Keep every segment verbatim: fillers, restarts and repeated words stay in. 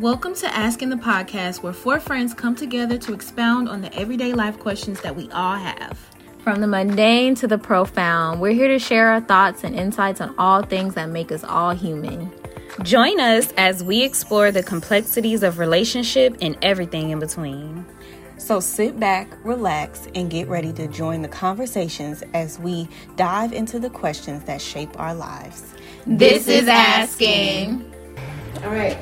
Welcome to Asking, the podcast where four friends come together to expound on the everyday life questions that we all have. From the mundane to the profound, we're here to share our thoughts and insights on all things that make us all human. Join us as we explore the complexities of relationship and everything in between. So sit back, relax, and get ready to join the conversations as we dive into the questions that shape our lives. This is Asking. All right.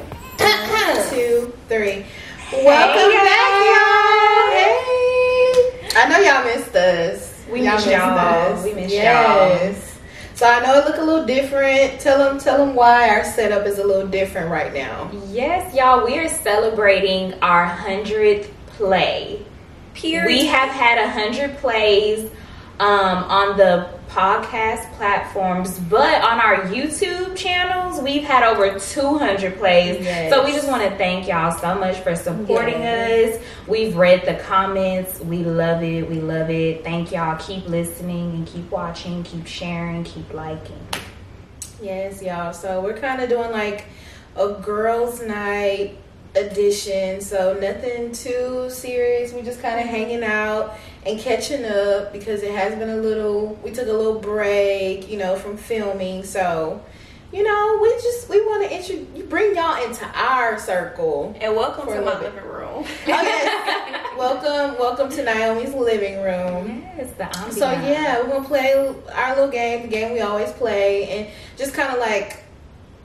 One, two, three. Welcome hey, back, y'all. Hey. I know y'all missed us. We y'all missed y'all. Us. We missed yes. y'all. So I know it look a little different. Tell them, tell them why our setup is a little different right now. Yes, y'all. We are celebrating our hundredth play. Period. We have had a hundred plays um, on the podcast platforms, but on our YouTube channels we've had over two hundred plays. Yes. So we just want to thank y'all so much for supporting yes. us. We've read the comments. We love it. We love it. Thank y'all. Keep listening and keep watching, keep sharing, keep liking. Yes, y'all. So we're kind of doing like a girls' night edition, so nothing too serious. We just kind of hanging out and catching up because it has been a little we took a little break, you know, from filming. So, you know, we just we want to intro- bring y'all into our circle. And welcome to my living room. Oh yes. welcome welcome to Naomi's living room. Yes, the ambiance. So yeah, we're gonna play our little game, the game we always play, and just kind of like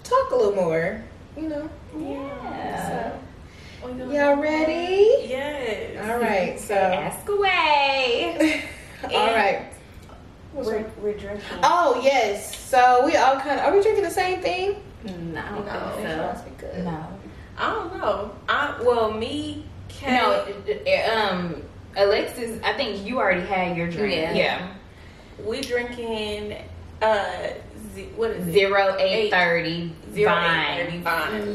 talk a little more, you know. Yeah. So, oh, no. Y'all ready? Yes. All right. So ask away. all right. We're, we're drinking. Oh yes. So we all kind of are we drinking the same thing? No. I don't no. Think so. Must be good. No. I don't know. I well me. Kay, no. Um, Alexis, I think you already had your drink. Yeah. yeah. We drinking. Uh, z- what is it? Zero eight thirty Vine.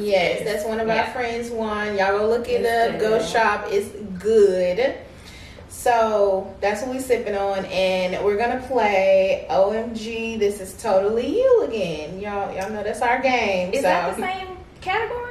Yes, that's one of yeah. our friends' wine. Y'all go look it it's up. Good. Go shop. It's good. So that's what we sipping on, and we're gonna play O M G. This is totally you again, y'all. Y'all know that's our game. Is so. That the same category?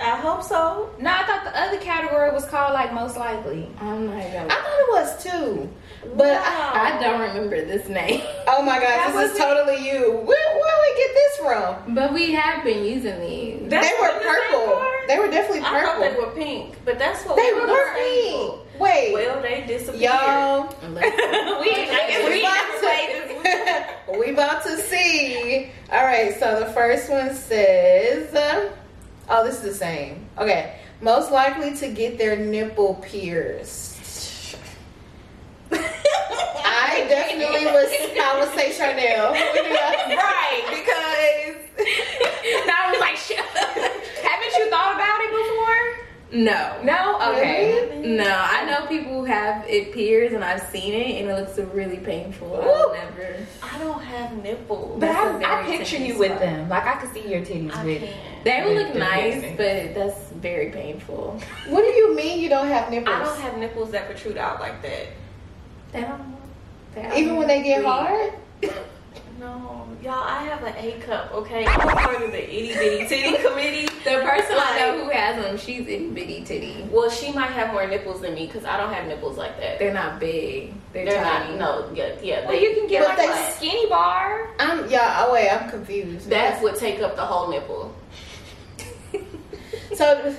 I hope so. No, I thought the other category was called like most likely. Oh my god, I thought it was too. But wow. I, I don't remember this name. Oh my gosh, this is totally you. Where, where we get this from? But we have been using these. That's they were purple. They were definitely purple. I thought they were pink, but that's what they we were pink. Wait. Well, they disappeared. Y'all, we I guess we, we, we about to see. All right, so the first one says, uh, "Oh, this is the same." Okay, most likely to get their nipple pierced. I definitely was. I would say Chanel, right? Because I was like, shit. Haven't you thought about it before? No, no, okay, really? No. I know people who have it pierced, and I've seen it, and it looks really painful. Ooh. I never. I don't have nipples, but I, I picture you with them. Like I could see your titties I with. Can. They would look nice, but that's very painful. What do you mean you don't have nipples? I don't have nipples that protrude out like that. They don't. Even when they get hard? No. Y'all, I have an A cup, okay? I'm part of the itty bitty titty committee. The person like, I know who has them, she's itty bitty titty. Well, she might have more nipples than me because I don't have nipples like that. They're not big. They're, They're tiny. Not, no, yeah, yeah. Well, they, you can get like a like, skinny bar. I'm, yeah, oh wait, I'm confused. That would take up the whole nipple. So,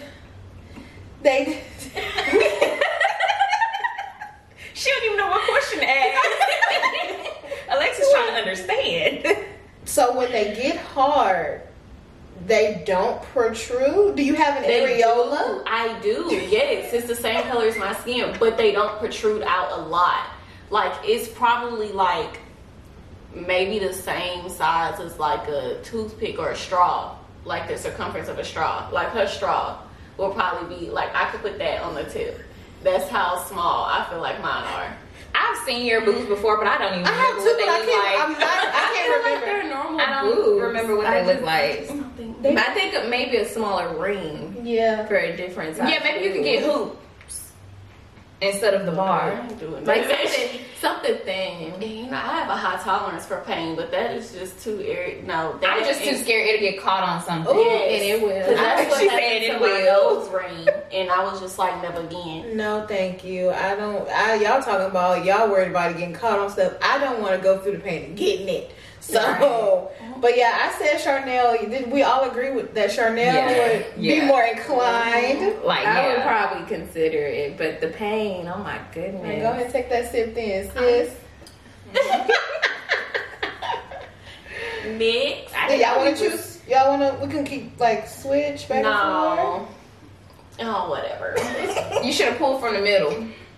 they... She don't even know what question to ask. Alexa's trying to understand. So when they get hard, they don't protrude? Do you have an they areola? Do. I do, yes. It's the same color as my skin, but they don't protrude out a lot. Like, it's probably like maybe the same size as like a toothpick or a straw. Like the circumference of a straw. Like her straw will probably be, like I could put that on the tip. That's how small I feel like mine are. I've seen your boobs before, but I don't even I remember what they look like. I'm not, I can't remember. Like they're normal I don't boobs. remember what I they look like. Something. I think maybe a smaller ring. Yeah. For a different size. Yeah, maybe you could get hoops. instead of the bar. I ain't doing like that. something, something thing. And, you know, I have a high tolerance for pain, but that is just too irritating. No, that I'm just too scared it'll get caught on something. Ooh, yes. And it will. That's what she said it will. My nose ring, and I was just like, never again. No, thank you. I don't. I, y'all talking about y'all worried about it getting caught on stuff. I don't want to go through the pain of getting it. So, right. But yeah, I said Charnel. Did we all agree with that? Charnel yeah. would yeah. be more inclined. Like I yeah. would probably consider it, but the pain. Oh my goodness! Man, go ahead and take that sip, then, sis. Next, I y'all want to choose? Y'all want to? We can keep like switch back no. and forth. Oh, whatever. You should have pulled from the middle.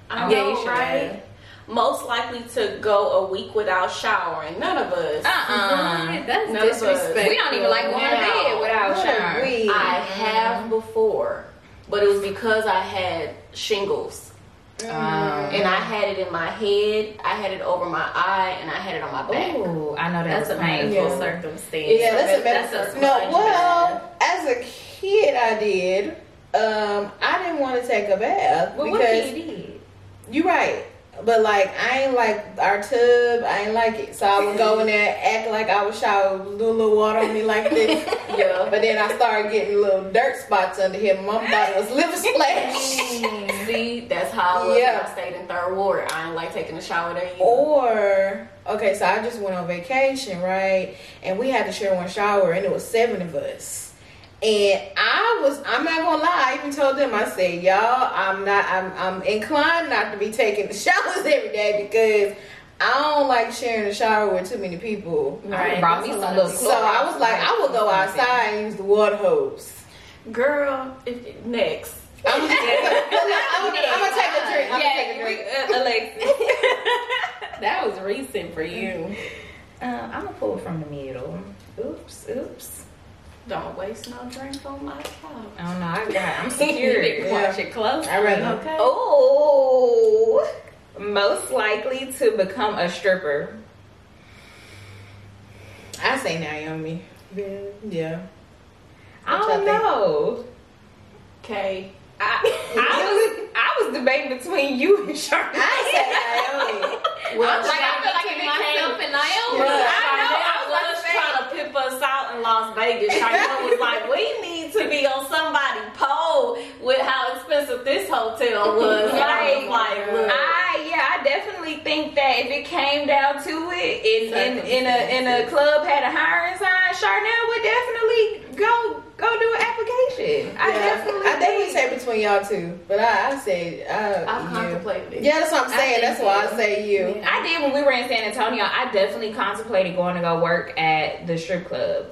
I yeah, know, you should right? have. Most likely to go a week without showering. None of us. Uh-uh. That's None disrespectful. We don't even like going to bed without showering. I have before, but it was because I had shingles. Mm. Um, and I had it in my head, I had it over my eye, and I had it on my back. Ooh, I know that's, that's a painful yeah. circumstance. Yeah, that's a medical No, well, as a kid I did. Um, I didn't want to take a bath. Well, because what did you do? You're right. But like I ain't like our tub, I ain't like it. So I would go in there, act like I was showered, do a little water on me like this. Yeah. But then I started getting little dirt spots under here. My body was liver splash. See, that's how I was. Yeah. I stayed in Third Ward. I ain't like taking a shower there either. Or okay, so I just went on vacation, right? And we had to share one shower, and it was seven of us. And I was, I'm not gonna lie, I even told them, I said, y'all, I'm not, I'm, I'm inclined not to be taking the showers every day because I don't like sharing a shower with too many people. Right. Brought me some little so I was like, I will go outside and use the water hose. Girl, if, next. I'm, gonna, I'm, gonna, I'm gonna take a drink. I'm yeah, gonna take a drink. Uh, Alexis. That was recent for you. Um, I'm gonna pull from the middle. Oops, oops. Don't waste no drink on my couch. Oh no, I got. I'm secure. yeah. Watch it close. I read. Okay. Oh, most likely to become a stripper. I say Naomi. Yeah. Yeah. I don't know. Okay. I I was I was debating between you and Charmaine. I say Naomi. Well, like I feel like it myself and Naomi. Yeah. I know. Trying to pimp us out in Las Vegas. China was like, we need to be on somebody's pole with how expensive this hotel was. Like, like I yeah, I definitely think that if it came down to it, in in, in a in a club had a hiring sign, Charnel would definitely go go do an application. I yeah, definitely, I definitely say between y'all two, but I, I say uh, I contemplated. It. Yeah, that's what I'm saying. That's so. why I say you. Yeah. I did when we were in San Antonio. I definitely contemplated going to go work at the strip club.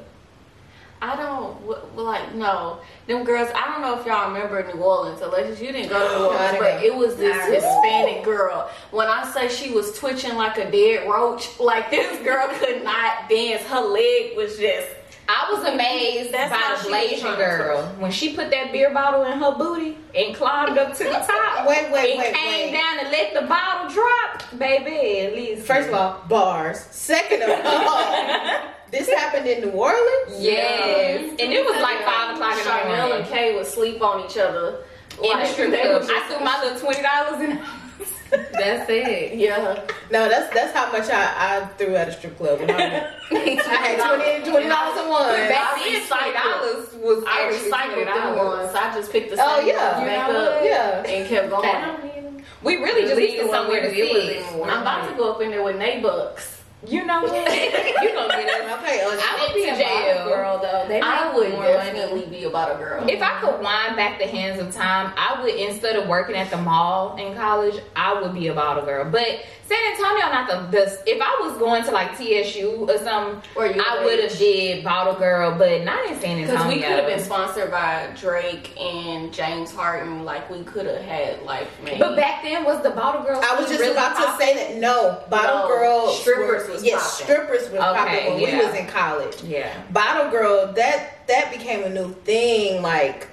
I don't like no them girls. I don't know if y'all remember New Orleans. Alexis, you didn't go to New Orleans, no, but it was this I Hispanic know. girl. When I say she was twitching like a dead roach, like this girl could not dance. Her leg was just. I was amazed That's by the Blasian girl when she put that beer bottle in her booty and climbed up to the top. Wait, wait, and wait, came wait. down and let the bottle drop, baby. At least first of all, bars. Second of all. This happened in New Orleans? Yes. Yeah. And it was like five o'clock in the morning. Charnel and Kay would sleep on each other. In the strip club. I threw my little twenty dollars in. That's it. Yeah. No, that's that's how much I, I threw at a strip club. I had twenty dollars and one. Back then, twenty dollars was. I recycled that one, so I just picked the same oh, yeah. back up yeah. and kept going. Damn. We really just needed somewhere to sit. I'm about to go up in there with Nate Bucks. You know what? You gonna get it. Okay, I would be a bottle girl though. They I would definitely money. be a bottle girl. If I could wind back the hands of time, I would, instead of working at the mall in college, I would be a bottle girl. But San Antonio, not the, the if I was going to like T S U or something, or I would have did bottle girl, but not in San Antonio. Because we could have been sponsored by Drake and James Harden. Like we could have had like. Maybe. But back then, was the bottle girl? I was just really about popping? to say that no, bottle no, girl strippers. Were, Was yes, popping. strippers was okay, popular when yeah. we was in college. Yeah, bottle girl that that became a new thing like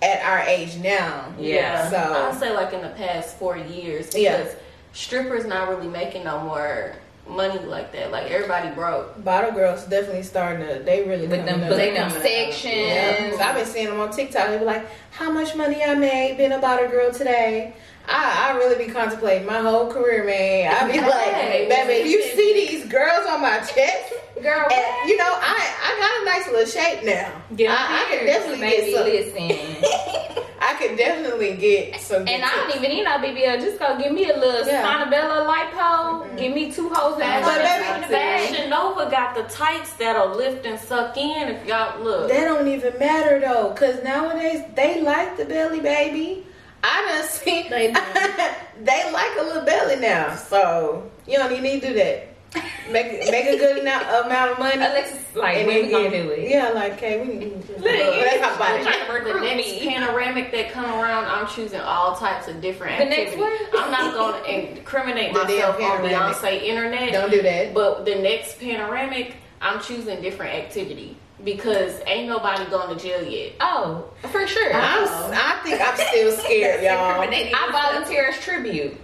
at our age now. Yeah, so I'll say like in the past four years because yeah. strippers not really making no more money like that. Like everybody broke. Bottle girls definitely starting to. They really with them them sections. Yeah. I've been seeing them on TikTok. They be like, "How much money I made being a bottle girl today." I, I really be contemplating my whole career, man. I be hey, like, baby, if you see these girls on my chest, girl, and, you know, I, I got a nice little shape now. Get I, I could definitely baby, get some. Listen. I could definitely get some. And I don't even need no B B L. Just go give me a little yeah. Sonabella light pole. Mm-hmm. Give me two hoes that in the bag. Fashion Nova got the tights that'll lift and suck in if y'all look. That don't even matter though, because nowadays they like the belly, baby. I done seen they, do. They like a little belly now, so you don't even need to do that. Make make a good amount of money. Alexis, like, we gonna do it. Yeah, like, okay, we need to. The next panoramic that come around, I'm choosing all types of different the activities. The next one? I'm not gonna incriminate myself on Beyonce internet. Don't do that. But the next panoramic, I'm choosing different activity. Because ain't nobody going to jail yet. Oh, for sure. I'm, I think I'm still scared, y'all. I volunteer as tribute.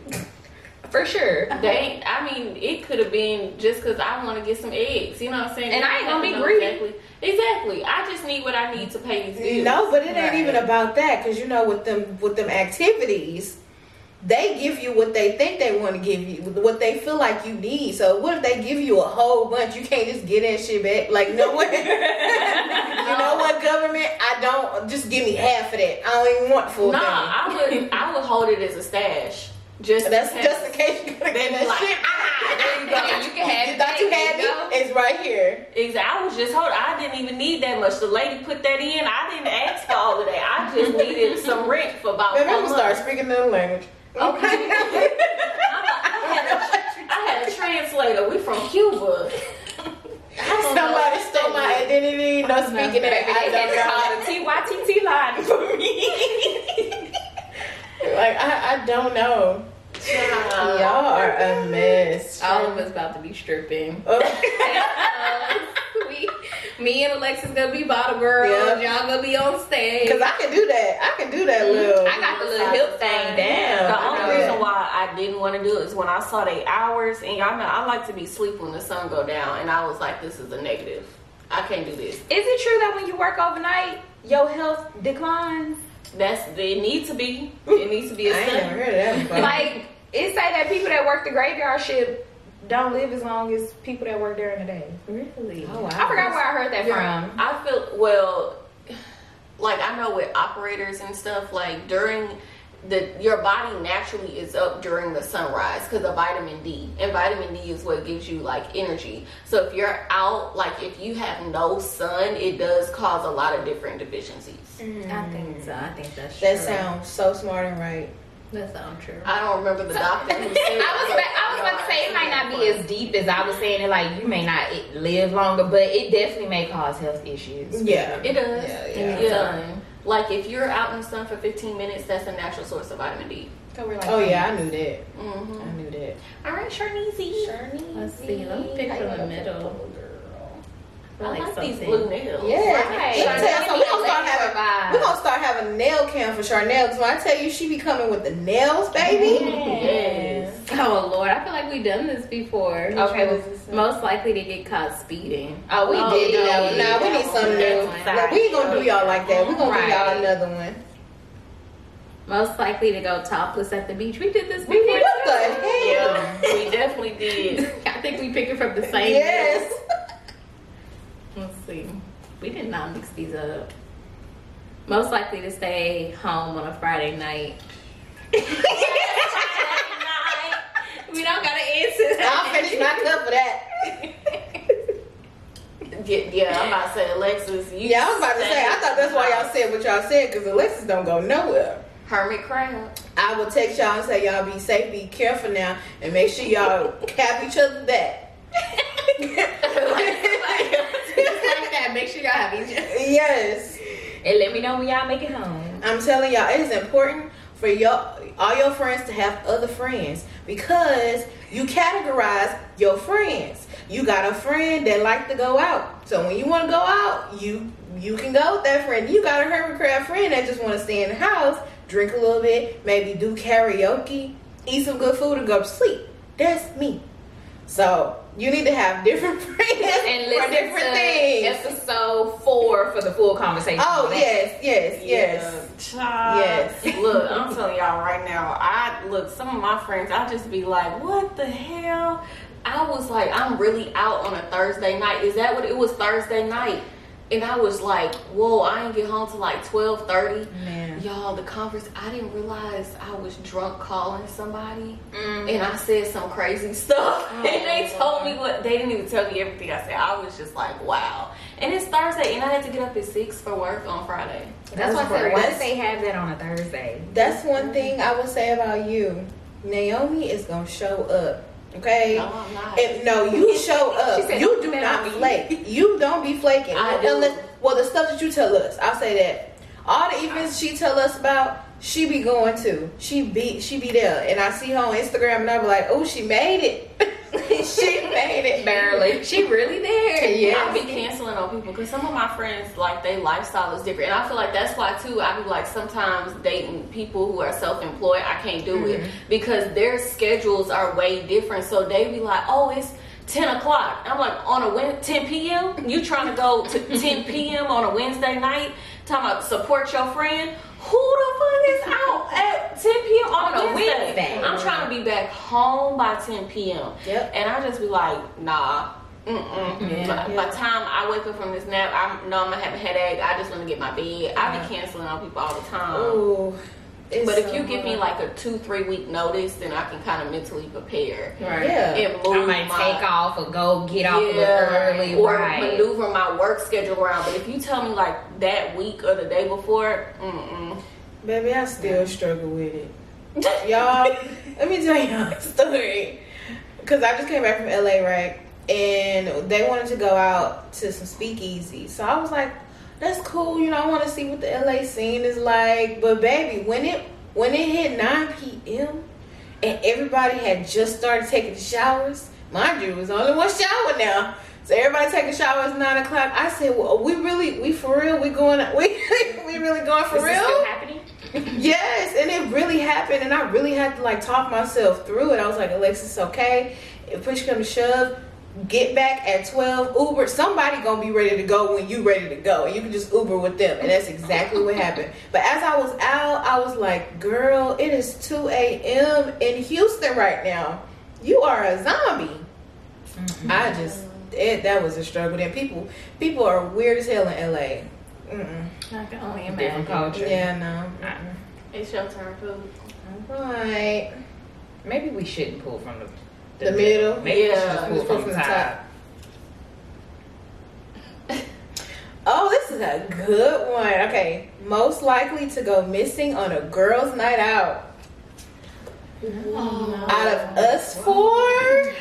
For sure. They ain't, I mean, it could have been just because I want to get some eggs. You know what I'm saying? And I ain't going to be greedy. Exactly. Exactly. I just need what I need to pay these bills. No, but it ain't right. even about that. Because, you know, with them, with them activities, they give you what they think they want to give you, what they feel like you need. So what if they give you a whole bunch? You can't just get that shit back. Like, no way. You know what, government? I don't, just give me half of that. I don't even want full. No, nah, I would I would hold it as a stash. Just that's in just in case you're gonna get that like, shit. Ah, there you go. Yeah, you can have you it. Thought you had it? It's right here. Exactly. I was just holding. I didn't even need that much. The lady put that in. I didn't ask for all of that. I just needed some rent for about. Maybe I'm gonna start speaking another language. Okay. I, had a, I had a translator. We from Cuba. Somebody stole my identity. No speaking it. I don't know. Called a T Y T T line for me. Like I, I don't know. Y'all are a mess. All of us about to be stripping. Oh. We, me and Alexis gonna be bottle girls. Yep. Y'all gonna be on stage. Cause I can do that. I can do that little. I got the little hip thing down. The only reason why I didn't want to do it is when I saw they hours, and y'all know I like to be asleep when the sun go down, and I was like, this is a negative. I can't do this. Is it true that when you work overnight, your health declines? That's it needs to be. It needs to be a I ain't never heard of that. Like it say that people that work the graveyard shift don't live as long as people that work during the day. Really? Oh, wow. I forgot where I heard that yeah. from. I feel well, like I know with operators and stuff, like during the your body naturally is up during the sunrise because of vitamin D, and vitamin D is what gives you like energy. So if you're out, like if you have no sun, it does cause a lot of different deficiencies. Mm. I think so. I think that's true. That sounds so smart and right. That sounds true. I don't remember the doctor who said I was about, I was about to say it might not be as deep as I was saying it. Like you may not live longer, but it definitely may cause health issues. Yeah, it does. Yeah, yeah. yeah. Like if you're out in the sun for fifteen minutes, that's a natural source of vitamin D. So we're like, oh yeah, I knew that. Mm-hmm. I knew that. All right, Sharneezy. Sharneezy. Let's see. Let me pick from the middle. I like, like these blue nails. Yeah, right. Let me tell you, so we gonna start having we gonna start having nail cam for Charnel. Cause when I tell you, she be coming with the nails, baby. Yes. yes. Oh Lord, I feel like we done this before. Which okay, was most likely to get caught speeding. Oh, we oh, did do no, that one. Nah, we need something new. Like, we ain't gonna do y'all like that. We gonna right. do y'all another one. Most likely to go topless at the beach. We did this before. We did what the hell? Yeah, we definitely did. I think we picked it from the same. Yes. Nails. Let's see. We did not mix these up. Most likely to stay home on a Friday night. We don't gotta answer that. I'll finish my cup for that. Get, yeah, I'm about to say Alexis. You yeah, I was about to say. I thought that's why y'all said what y'all said because Alexis don't go nowhere. Hermit crab. I will text y'all and say y'all be safe, be careful now, and make sure y'all cap each other back. Make sure y'all have each other. Yes. And let me know when y'all make it home. I'm telling y'all, it is important for y'all, all your friends to have other friends because you categorize your friends. You got a friend that like to go out. So when you want to go out, you you can go with that friend. You got a hermit crab friend that just want to stay in the house, drink a little bit, maybe do karaoke, eat some good food, and go to sleep. That's me. So you need to have different friends and listen for different to things. Episode four for the full conversation. Oh yes, yes, yes, yes. Yes. Look, I'm telling y'all right now, I look, some of my friends, I'll just be like, what the hell? I was like, I'm really out on a Thursday night. Is that what it was? Thursday night. And I was like, whoa, I didn't get home till like twelve thirty. Man. Y'all, the conference, I didn't realize I was drunk calling somebody. Mm. And I said some crazy stuff. Oh, and they told me what, they didn't even tell me everything I said. I was just like, wow. And it's Thursday, and I had to get up at six for work on Friday. That's, that's why I said, why did they have that on a Thursday? That's one thing I would say about you. Naomi is going to show up. Okay. No, I'm not. If, no, you show up. Said, you do not flake. You don't be flaking. I do. Unless, well, the stuff that you tell us, I'll say that. All the events she tell us about, she be going to. She be she be there, and I see her on Instagram, and I be like, oh, she made it. She made it barely. She really there. Yeah. I be canceling on people because some of my friends, like, their lifestyle is different, and I feel like that's why too. I be like, sometimes dating people who are self-employed, I can't do mm-hmm. it because their schedules are way different. So they be like, oh, it's ten o'clock. I'm like, on a Wednesday, ten p.m. You trying to go to ten p.m. on a Wednesday night? Talking about support your friend. Who the fuck is out at ten p.m. on a Wednesday? I'm trying to be back home by ten p.m. Yep. And I just be like, nah. Mm-mm. Yeah, by, yeah. by the time I wake up from this nap, I know I'm going to have a headache. I just want to get my bed. Yeah. I be canceling on people all the time. Ooh, but if so you give me like a two, three week notice, then I can kind of mentally prepare. Right. Yeah. And move I might my, take off or go get off yeah, early. Or right. maneuver my work schedule around. But if you tell me like that week or the day before, mm-mm. Baby, I still yeah. struggle with it. Y'all, let me tell y'all a story. Because I just came back from L A, right? And they wanted to go out to some speakeasy. So I was like, that's cool, you know, I want to see what the L A scene is like. But baby, when it when it hit nine p.m. and everybody had just started taking showers, mind you, there's only one shower now, so everybody taking showers at nine o'clock. I said, well, we really, we for real, we going, we we really going for is real? This still happening? Yes, and it really happened, and I really had to like talk myself through it. I was like, Alexis, okay, if push come to shove, get back at twelve, Uber. Somebody gonna be ready to go when you ready to go. You can just Uber with them, and that's exactly what happened. But as I was out, I was like, girl, it is two a.m. in Houston right now. You are a zombie. Mm-hmm. I just, it, that was a struggle. Then people, people are weird as hell in L A. Mm-mm. I can only imagine. Different culture. Yeah, no. Uh-uh. It's your turn, food. All right. Maybe we shouldn't pull from the... The, the middle, middle. Maybe yeah, pull from, from the top. top. Oh, this is a good one. Okay, most likely to go missing on a girls' night out. Oh, out of us four,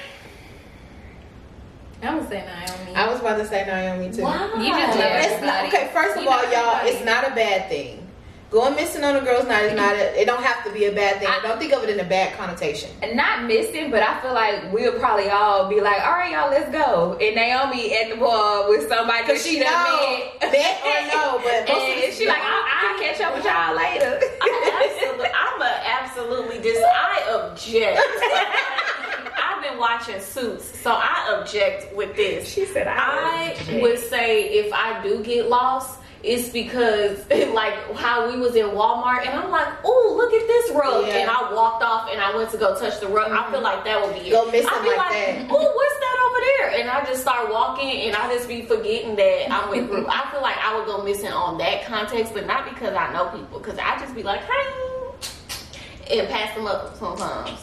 I would say Naomi. I was about to say Naomi too. Wow. You just love everybody. Okay, first of you all, y'all, everybody. It's not a bad thing. Going missing on a girls' night is not a, it don't have to be a bad thing. I don't think of it in a bad connotation. Not missing, but I feel like we'll probably all be like, all right, y'all, let's go. And Naomi at the bar with somebody that she know, met. Bet or no, but and she like, I'll, I'll catch up with y'all later. I absolutely, I'm a absolutely dis. I object. I've been watching Suits, so I object with this. She said I, I would say if I do get lost, it's because, like, how we was in Walmart, and I'm like, oh, look at this rug. Yeah. And I walked off, and I went to go touch the rug. Mm-hmm. I feel like that would be it. Go missing I feel like, like oh, what's that over there? And I just start walking, and I just be forgetting that I'm with group. I feel like I would go missing on that context, but not because I know people. Because I just be like, hey, and pass them up sometimes.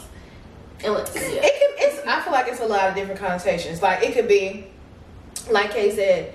And let's, yeah. it can, it's, I feel like it's a lot of different connotations. Like, it could be, like Kay said,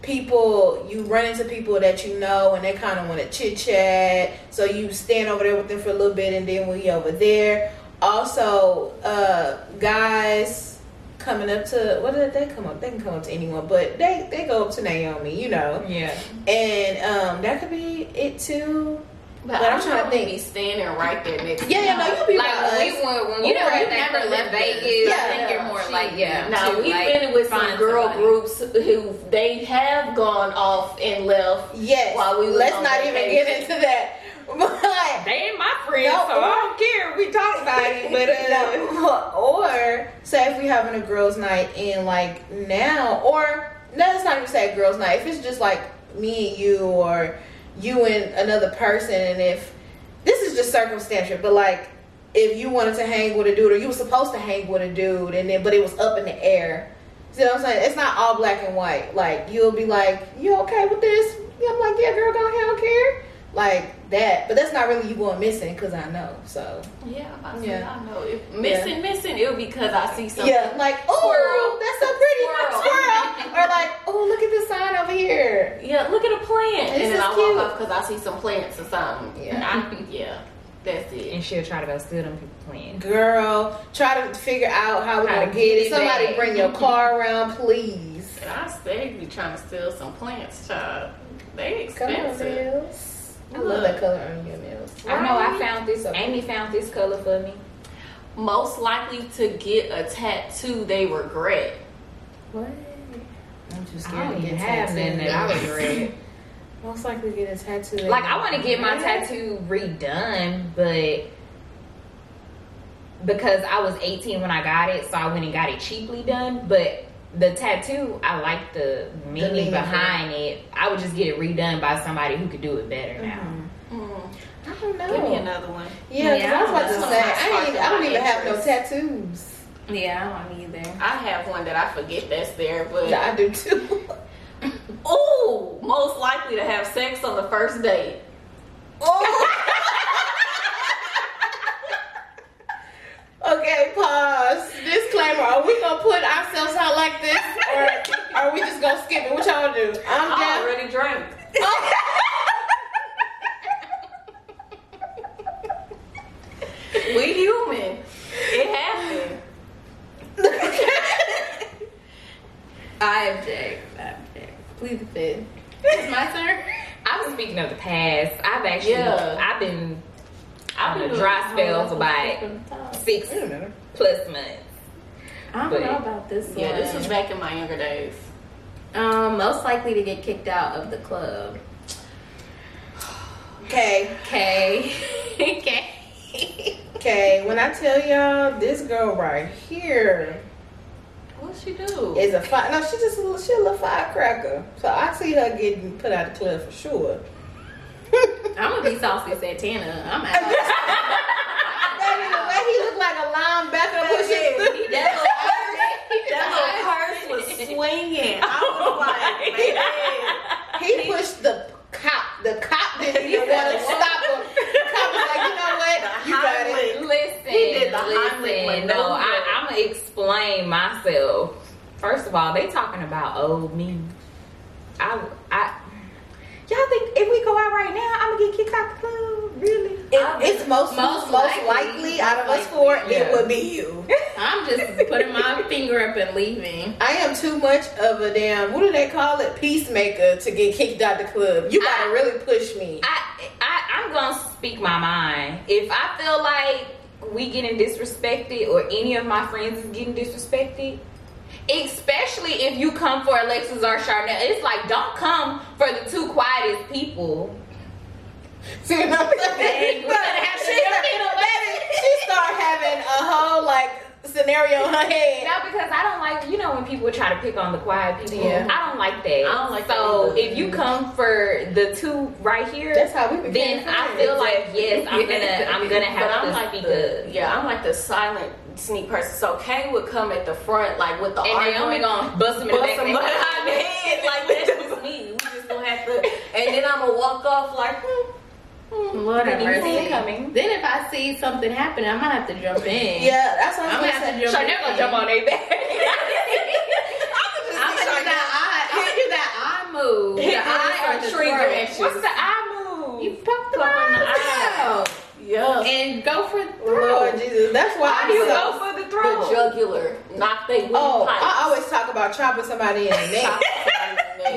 people, you run into people that you know and they kind of want to chit chat, so you stand over there with them for a little bit and then we over there. Also, uh, guys coming up to, what did they come up? They can come up to anyone, but they, they go up to Naomi, you know. Yeah. And um, that could be it too. But, but I'm trying to think. Be standing right there next to yeah, yeah, no, you be like us. We were when you we know, were never left Vegas. Yeah, I think you're more she, like yeah. Now we've like been with some girl somebody. groups who they have gone off and left. Yes, while we let's on not vacation. Even get into that. But they ain't my friends, no, so or, I don't care. We talk about it, but uh, or say if we having a girls' night and like now, or no, it's not even say girls' night. If it's just like me and you or. You and another person, and if this is just circumstantial, but like if you wanted to hang with a dude, or you were supposed to hang with a dude, and then but it was up in the air. You know what I'm saying? It's not all black and white. Like, you'll be like, you okay with this? Yeah, I'm like, yeah, girl, go ahead, I don't care. Like that. But that's not really you going missing, because I know. So yeah, I know. Yeah. I know. If missing, yeah. missing, it'll be because I see something. Yeah, like, oh, that's so pretty, my squirrel. Or like, oh, look at this sign over here. Yeah, look at a plant. This and then I cute. walk up because I see some plants or something. Yeah. And I, yeah. That's it. And she'll try to go steal them people playing. Girl, try to figure out how we're going to get it. Somebody back. Bring your car around, please. And I say we trying to steal some plants, child. They expensive. I Look. love that color on your nails. Right. I know I found this. Amy found this color for me. Most likely to get a tattoo they regret. What? I'm too scared to get tattooed that I regret. Most likely get a tattoo. Like, I want to get my tattoo redone, but because I was eighteen when I got it, so I went and got it cheaply done. But the tattoo, I like the meaning, the meaning behind it. it. I would just get it redone by somebody who could do it better now. Mm-hmm. Mm-hmm. I don't know. Give me another one. Yeah, yeah, I was about to say, I, ain't, I don't even have no tattoos. Yeah, I don't either. I have one that I forget that's there, but yeah, I do too. Oh, most likely to have sex on the first date. Okay, pause. Disclaimer: are we gonna put ourselves out like this, or are we just gonna skip it? What y'all do? I'm I already drank. Oh. We human. It happened. I object. I object. Please defend. It's my turn. I was speaking of the past. I've actually, yeah. I've been on a dry spell for about six plus months. I don't but, know about this one. Yeah, this was back in my younger days. Um, most likely to get kicked out of the club. Okay. Okay. Okay. Okay. When I tell y'all, this girl right here. What she do? Is a fire? No, she just a little, she a little firecracker. So I see her getting put out of the club for sure. I'm gonna be saucy Santana. I'm out. Baby, the way he looked like a linebacker pushing. He does. That little purse was swinging. I was like, man. He pushed the cop. The cop didn't even want to stop him. The cop was like, you know what? You got it. Listen, he did the Heimlich. No, no, I. explain myself. First of all, they talking about old me. I, I, y'all think if we go out right now, I'm gonna get kicked out the club? Really? It, it's most most, most likely, likely out of likely, us four, yeah. it would be you. I'm just putting my finger up and leaving. I am too much of a damn. What do they call it? Peacemaker to get kicked out the club. You gotta I, really push me. I, I, I'm gonna speak my mind. If I feel like we getting disrespected or any of my friends is getting disrespected, especially if you come for Alexis or Charnel, it's like, don't come for the two quietest people. See what I'm saying? She started having a whole like scenario in her head. No, because I don't like, you know, when people try to pick on the quiet people. Yeah. I don't like that. I don't like so that if you come for the two right here, that's how we then I feel like yes, I'm yes. gonna I'm gonna have I'm to like speak the, up. Yeah, I'm like the silent sneak person. So Kay would come at the front like with the and argument. And Naomi gonna bust him in the back behind the head like that's just me. We just gonna have to, and then I'm gonna walk off like. Hmm. Lord have mercy. Coming. Then if I see something happening, I'm gonna have to jump in. Yeah, that's what I'm, I'm gonna have to jump Charnel in. Charnel gonna jump on their back. I'm gonna do that eye. I'm gonna do that eye move. The eye or the trigger. What's the eye move? You pop the eye. Yeah. And go for the throat. Lord Jesus, that's why. Why do you go for the throat? The jugular, not the oh, pipes. I always talk about chopping somebody in the neck.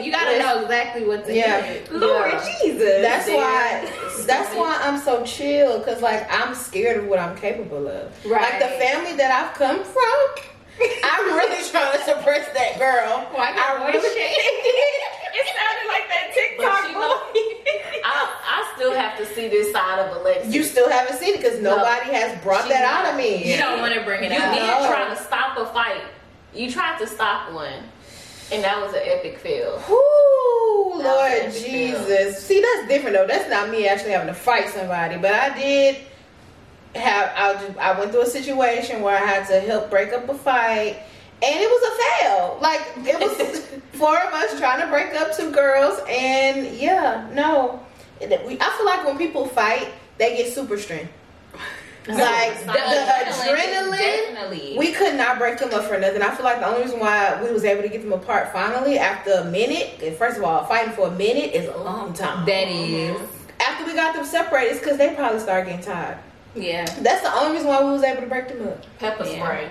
You gotta know exactly what's in yeah. it. Lord yeah. Jesus. That's there. why that's why I'm so chill, because like I'm scared of what I'm capable of. Right. Like the family that I've come from, I'm really trying to suppress that girl. Well, I got I really it sounded like that TikTok boy. I, I still have to see this side of Alexis. You still haven't seen it because nobody no. has brought she that not. out of me. You don't want to bring it you out. You did trying to stop a fight. You tried to stop one. And that was an epic fail. Ooh, Lord Jesus. Fail. See, that's different though. That's not me actually having to fight somebody. But I did have I, just, I went through a situation where I had to help break up a fight, and it was a fail. Like, it was four of us trying to break up two girls, and yeah, no. I feel like when people fight, they get super strength. No, like the, the adrenaline, definitely. We could not break them up for nothing. I feel like the only reason why we was able to get them apart finally after a minute, first of all, fighting for a minute is a long time. That is. After we got them separated, it's because they probably started getting tired. Yeah. That's the only reason why we was able to break them up. Pepper yeah. spray.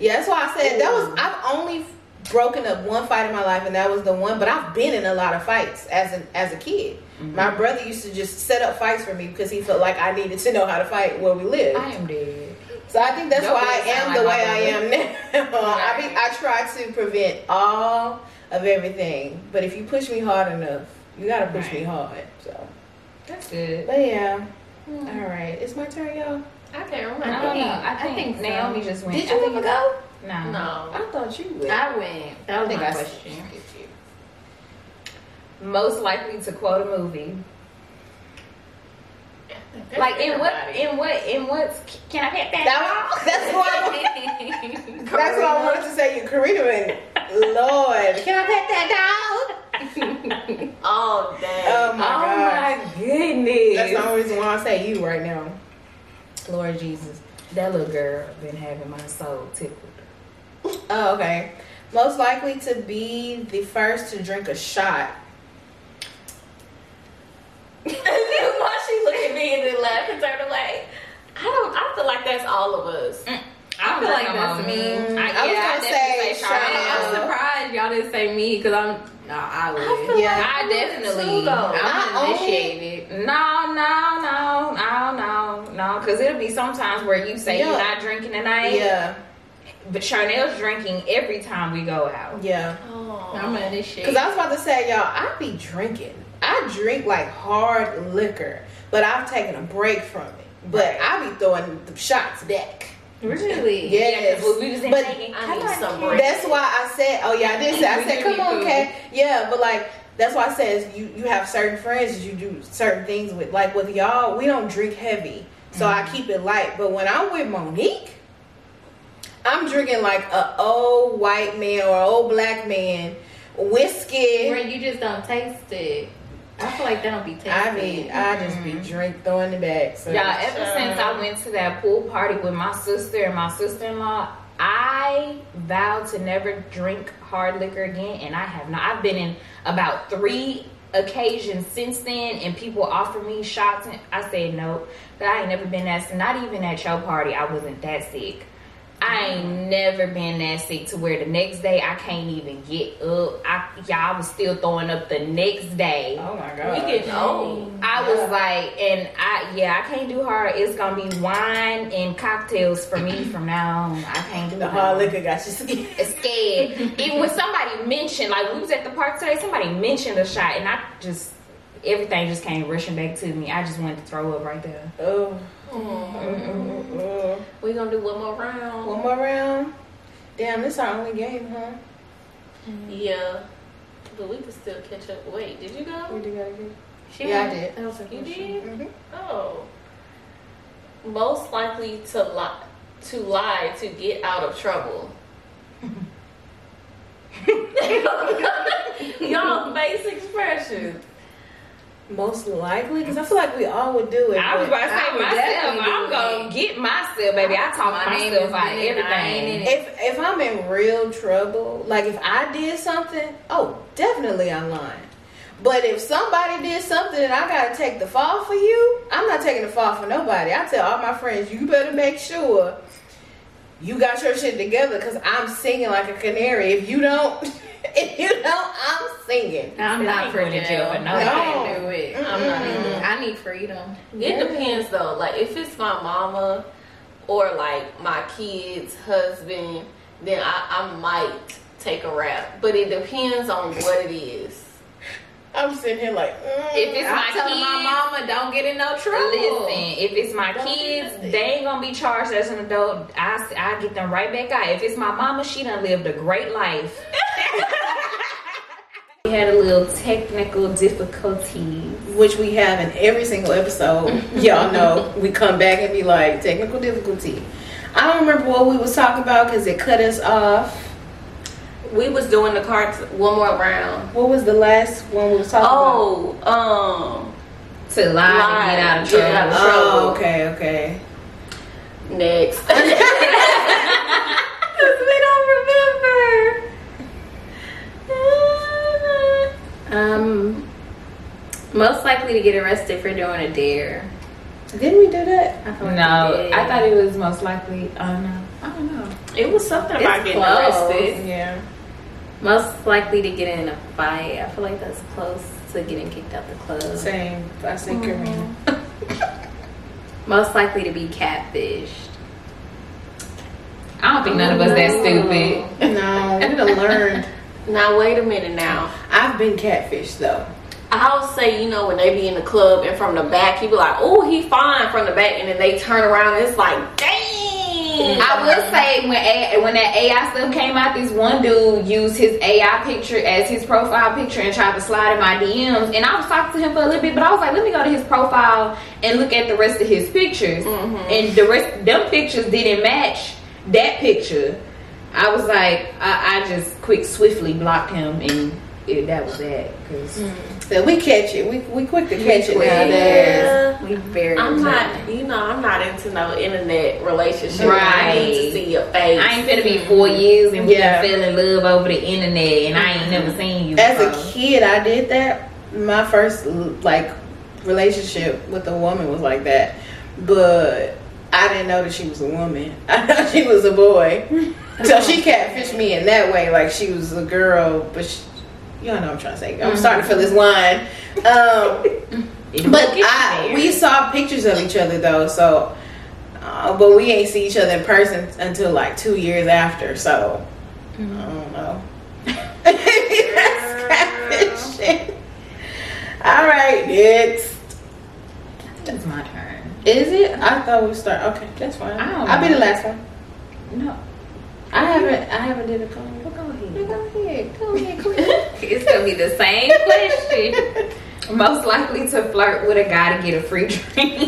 Yeah, that's why I said Ooh. that was. I've only broken up one fight in my life, and that was the one. But I've been in a lot of fights as an as a kid. Mm-hmm. My brother used to just set up fights for me because he felt like I needed to know how to fight where we live. I am dead. So I think that's Don't why I am like the way I am now. Right. I be, I try to prevent all of everything, but if you push me hard enough, you gotta push right. me hard. So that's good. But yeah, mm-hmm. all right, it's my turn, y'all. I can't remember. I don't know. I think, I think so. Naomi just went. Did you ever go? No. No. I thought you would. I went. That was my question. Most likely to quote a movie. Like in what, in what, in what, can I get that? that was, that's what That's what I wanted to say. You Korean. Lord. Can I pet that dog? All day. Oh my, oh my goodness. That's the only reason why I say you right now. Lord Jesus. That little girl been having my soul tickled. Oh, okay. Most likely to be the first to drink a shot. Why she look at me and then laugh and turn away? I don't. I feel like that's all of us. Mm. I, I feel like that's me. Mm. I, yeah, I was gonna I say, say Sean. I'm surprised y'all didn't say me because I'm. No, I would. I feel yeah, like I, I definitely. Too, I'm initiated. Only... No, no, no, no, no, no. Because it'll be sometimes where you say yeah. you're not drinking tonight. Yeah. But Charnel's drinking every time we go out. Yeah. Oh, I'm an initiate. Because I was about to say, y'all, I be drinking. I drink like hard liquor, but I've taken a break from it. But right. I be throwing the shots back. Really? Yes. Yeah, we just but taking, I need some break. That's why I said, oh yeah, I did say, I said, come on, Kay. Yeah, but like, that's why I said you, you have certain friends that you do certain things with. Like with y'all, we don't drink heavy, so mm-hmm. I keep it light. But when I'm with Monique, I'm drinking like a old white man or an old black man whiskey. Where you just don't taste it. I feel like that don't be tasty. I mean, I just be drink throwing the back. So. Y'all, ever um, since I went to that pool party with my sister and my sister-in-law, I vowed to never drink hard liquor again, and I have not. I've been in about three occasions since then, and people offer me shots, and I said no. But I ain't never been that sick. Not even at your party, I wasn't that sick. I ain't never been that sick to where the next day I can't even get up. I, y'all was still throwing up the next day. Oh my God. We getting old. I yeah. was like, and I, yeah, I can't do hard. It's going to be wine and cocktails for me from now on. I can't do hard. The hard liquor got you scared. Scared. Even when somebody mentioned, like we was at the park today, somebody mentioned a shot and I just, everything just came rushing back to me. I just wanted to throw up right there. Oh. Mm-hmm. We're gonna do one more round. One more round. Damn, this our only game, huh? Mm-hmm. Yeah. But we can still catch up. Wait, did you go? We did go again. She yeah, went. I did. That was a you did? Mm-hmm. Oh. Most likely to lie to lie to get out of trouble. Y'all face expression. Most likely, because I feel like we all would do it. I was about to say myself. I'm gonna get myself, baby. I talk myself about everything. If if I'm in real trouble, like if I did something, oh, definitely I'm lying. But if somebody did something and I gotta take the fall for you, I'm not taking the fall for nobody. I tell all my friends, you better make sure you got your shit together, because I'm singing like a canary. If you don't. If you know, I'm singing. I'm not for jail, but no, I can't do it. Mm-hmm. I'm not even. I need freedom. It yeah. depends though. Like if it's my mama or like my kids' husband, then I, I might take a rap. But it depends on what it is. I'm sitting here like, mm, if it's my kids, my mama don't get in no trouble. Listen, if it's my don't kids, they ain't gonna be charged as an adult. I, I get them right back out. If it's my mama, she done lived a great life. We had a little technical difficulties, which we have in every single episode. Y'all know we come back and be like, technical difficulty. I don't remember what we was talking about because it cut us off. We was doing the carts one more round. What was the last one we was talking oh, about? Oh, um, to lie, lie and get out of trouble. Get out of trouble. Oh, okay, okay. Next. Because we don't remember. Um, most likely to get arrested for doing a dare. Didn't we do that? I no, I thought it was most likely. Oh uh, no, I don't know. It was something it's about getting close. arrested. Yeah. Most likely to get in a fight. I feel like that's close to getting kicked out the club. Same. I think mm-hmm. Most likely to be catfished. I don't think oh, none of us no. that stupid. No, we done learned. Now wait a minute now. I've been catfished though. I'll say, you know, when they be in the club and from the back, he be like, oh, he fine from the back, and then they turn around and it's like, dang. I will say when A- when that A I stuff came out, this one dude used his A I picture as his profile picture and tried to slide in my D Ms, and I was talking to him for a little bit, but I was like, let me go to his profile and look at the rest of his pictures, mm-hmm. and the rest them pictures didn't match that picture. I was like, I, I just quick, swiftly blocked him, and it, that was that. Cause mm. so we catch it. We we quick to catch we it nowadays. Yeah. We very. I'm not. You know, I'm not into no internet relationship. Right. I need to see your face. I ain't finna be four years and yeah. we fell in love over the internet, and I ain't never seen you. As before. a kid, I did that. My first like relationship with a woman was like that, but I didn't know that she was a woman. I thought she was a boy. So she catfished me in that way, like she was a girl, but she, you don't know what I'm trying to say. I'm mm-hmm. starting to feel this line. Um, but I, we saw pictures of each other though, so uh, but we ain't see each other in person until like two years after. So mm-hmm. I don't know. That's catfishing. All right, next. That's my turn. Is it? I thought we start. Okay, that's fine. I'll be the last one. No. I haven't. I haven't did a call. Well, go ahead. Go ahead. Go ahead. Go ahead. It's gonna be the same question. Most likely to flirt with a guy to get a free drink.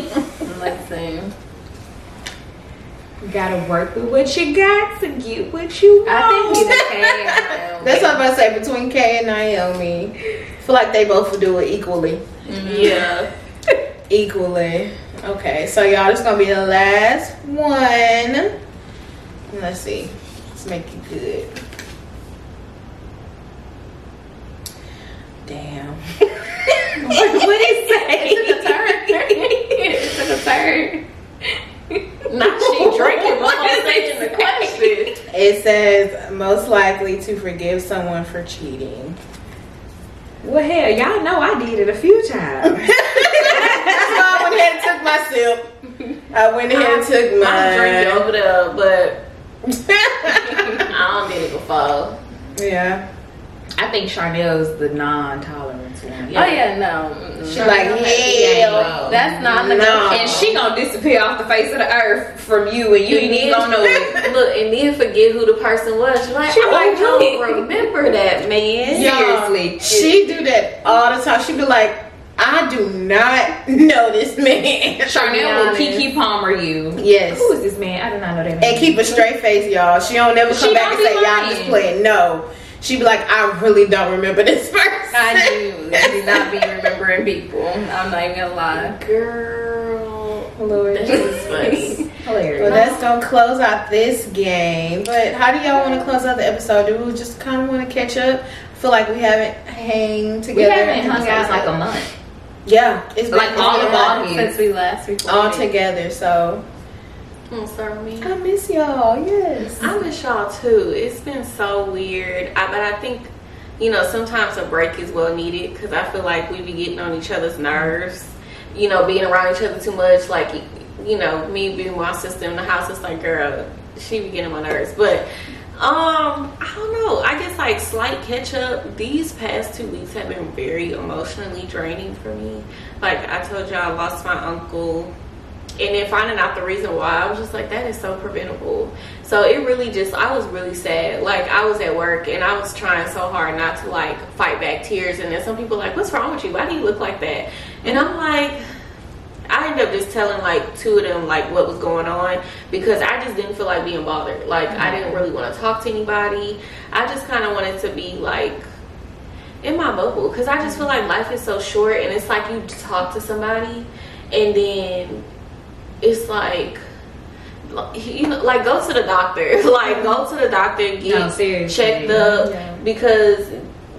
Listen, you gotta work with what you got to get what you want. I think either K and Naomi. That's what I'm about to say. Between K and Naomi, I feel like they both do it equally. Mm-hmm. Yeah, equally. Okay, so y'all, this gonna be the last one. Let's see. Make it good. Damn. what, what did it say? It's in the third. It's in the third. Not she drinking. What is it in the question? It says most likely to forgive someone for cheating. Well, hell, y'all know I did it a few times. That's why I went ahead and took my sip. I went ahead I'm, and took my. I'm drinking over there, but. I don't did it before. Yeah, I think Charnel's the non-tolerance one. Yeah. Oh yeah, no, she's like hell. That's not the no. And she gonna disappear off the face of the earth from you, and you ain't even gonna know it. Look, and then forget who the person was. She's like, she oh, like, I don't remember that man. Yo, seriously, she do that all the time. She be like, I do not know this man. Charnel will Kiki Palmer you. Yes. Who is this man? I do not know that man. And keep a straight face, y'all. She don't never come she back and say, lying. Y'all just playing. No. She be like, I really don't remember this person. I do. I do not be remembering people. I'm not even gonna lie. Girl. Lord. That is funny. Hilarious. Well, that's gonna close out this game. But how do y'all want to close out the episode? Do we just kind of want to catch up? Feel like we haven't hanged together. We haven't hung out in like a month. Yeah, it's like been all of August since we last recorded. All together, so. Mm, sorry, me. I miss y'all, yes. I miss y'all too. It's been so weird. I, but I think, you know, sometimes a break is well needed because I feel like we be getting on each other's nerves, you know, being around each other too much. Like, you know, me being my sister in the house, it's like, girl, she be getting on my nerves. But, um, I don't know. I guess like slight catch up. These past two weeks have been very emotionally draining for me. Like I told y'all, I lost my uncle And then finding out the reason why, I was just like, that is so preventable. So it really just, I was really sad. Like, I was at work and I was trying so hard not to like fight back tears. And then some people like, what's wrong with you? Why do you look like that? And I'm like, I ended up just telling like two of them like what was going on, because I just didn't feel like being bothered. Like, I didn't really want to talk to anybody. I just kind of wanted to be like in my bubble, because I just feel like life is so short, and it's like you talk to somebody and then it's like, you know, like, go to the doctor. like go to the doctor and get no, checked up, yeah. Because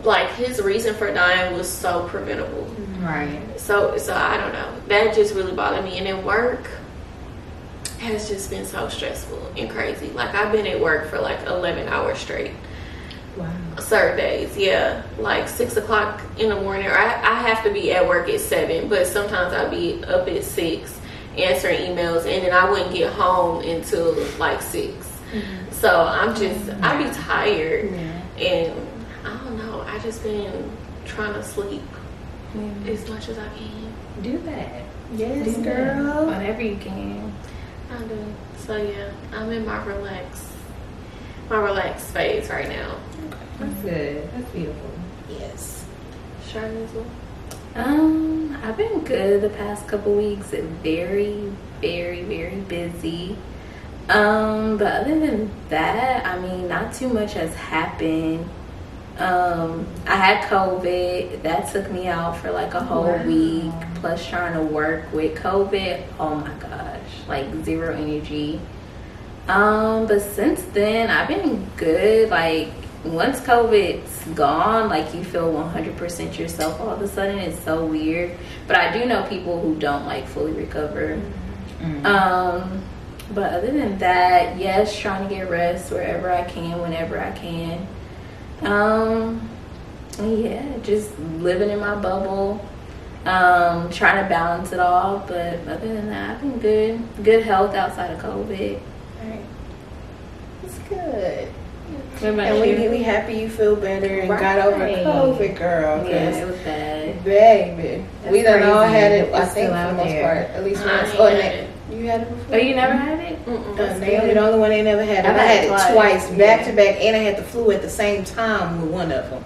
like his reason for dying was so preventable. Right. So, so I don't know. That just really bothered me. And then work has just been so stressful and crazy. Like, I've been at work for like eleven hours straight. Wow. Certain days, yeah. Like six o'clock in the morning. Or I, I have to be at work at seven, but sometimes I'll be up at six answering emails, and then I wouldn't get home until like six. Mm-hmm. So I'm just, mm-hmm. I'd be tired. Yeah. And I don't know. I just been trying to sleep. Mm-hmm. As much as I can. Do that. Yes, do girl. That. Whatever you can. I do. So, yeah. I'm in my relax, my relaxed phase right now. That's mm-hmm. good. That's beautiful. Yes. Charlotte as well? Um, I've been good the past couple weeks. Very, very, very busy. Um, but other than that, I mean, not too much has happened. Um, I had COVID. That took me out for like a whole wow. week, plus trying to work with COVID. Oh my gosh, like zero energy. Um, but since then, I've been good. Like, once COVID's gone, like, you feel one hundred percent yourself all of a sudden. It's so weird. But I do know people who don't like fully recover. Mm-hmm. Um, but other than that, yes, trying to get rest wherever I can, whenever I can. Um yeah, just living in my bubble, um trying to balance it all. But other than that, I've been good. Good health outside of COVID. All right, it's good. And we really happy you feel better and right. got over COVID, girl. Yeah, it was bad, baby. That's we done all had it. I think for the most there. part, at least once. Oh, it. You had it before. Oh, you never had it? Mm-mm. Uh, Naomi, the only one they never had it. I had it twice, back to back, and I had the flu at the same time with one of them.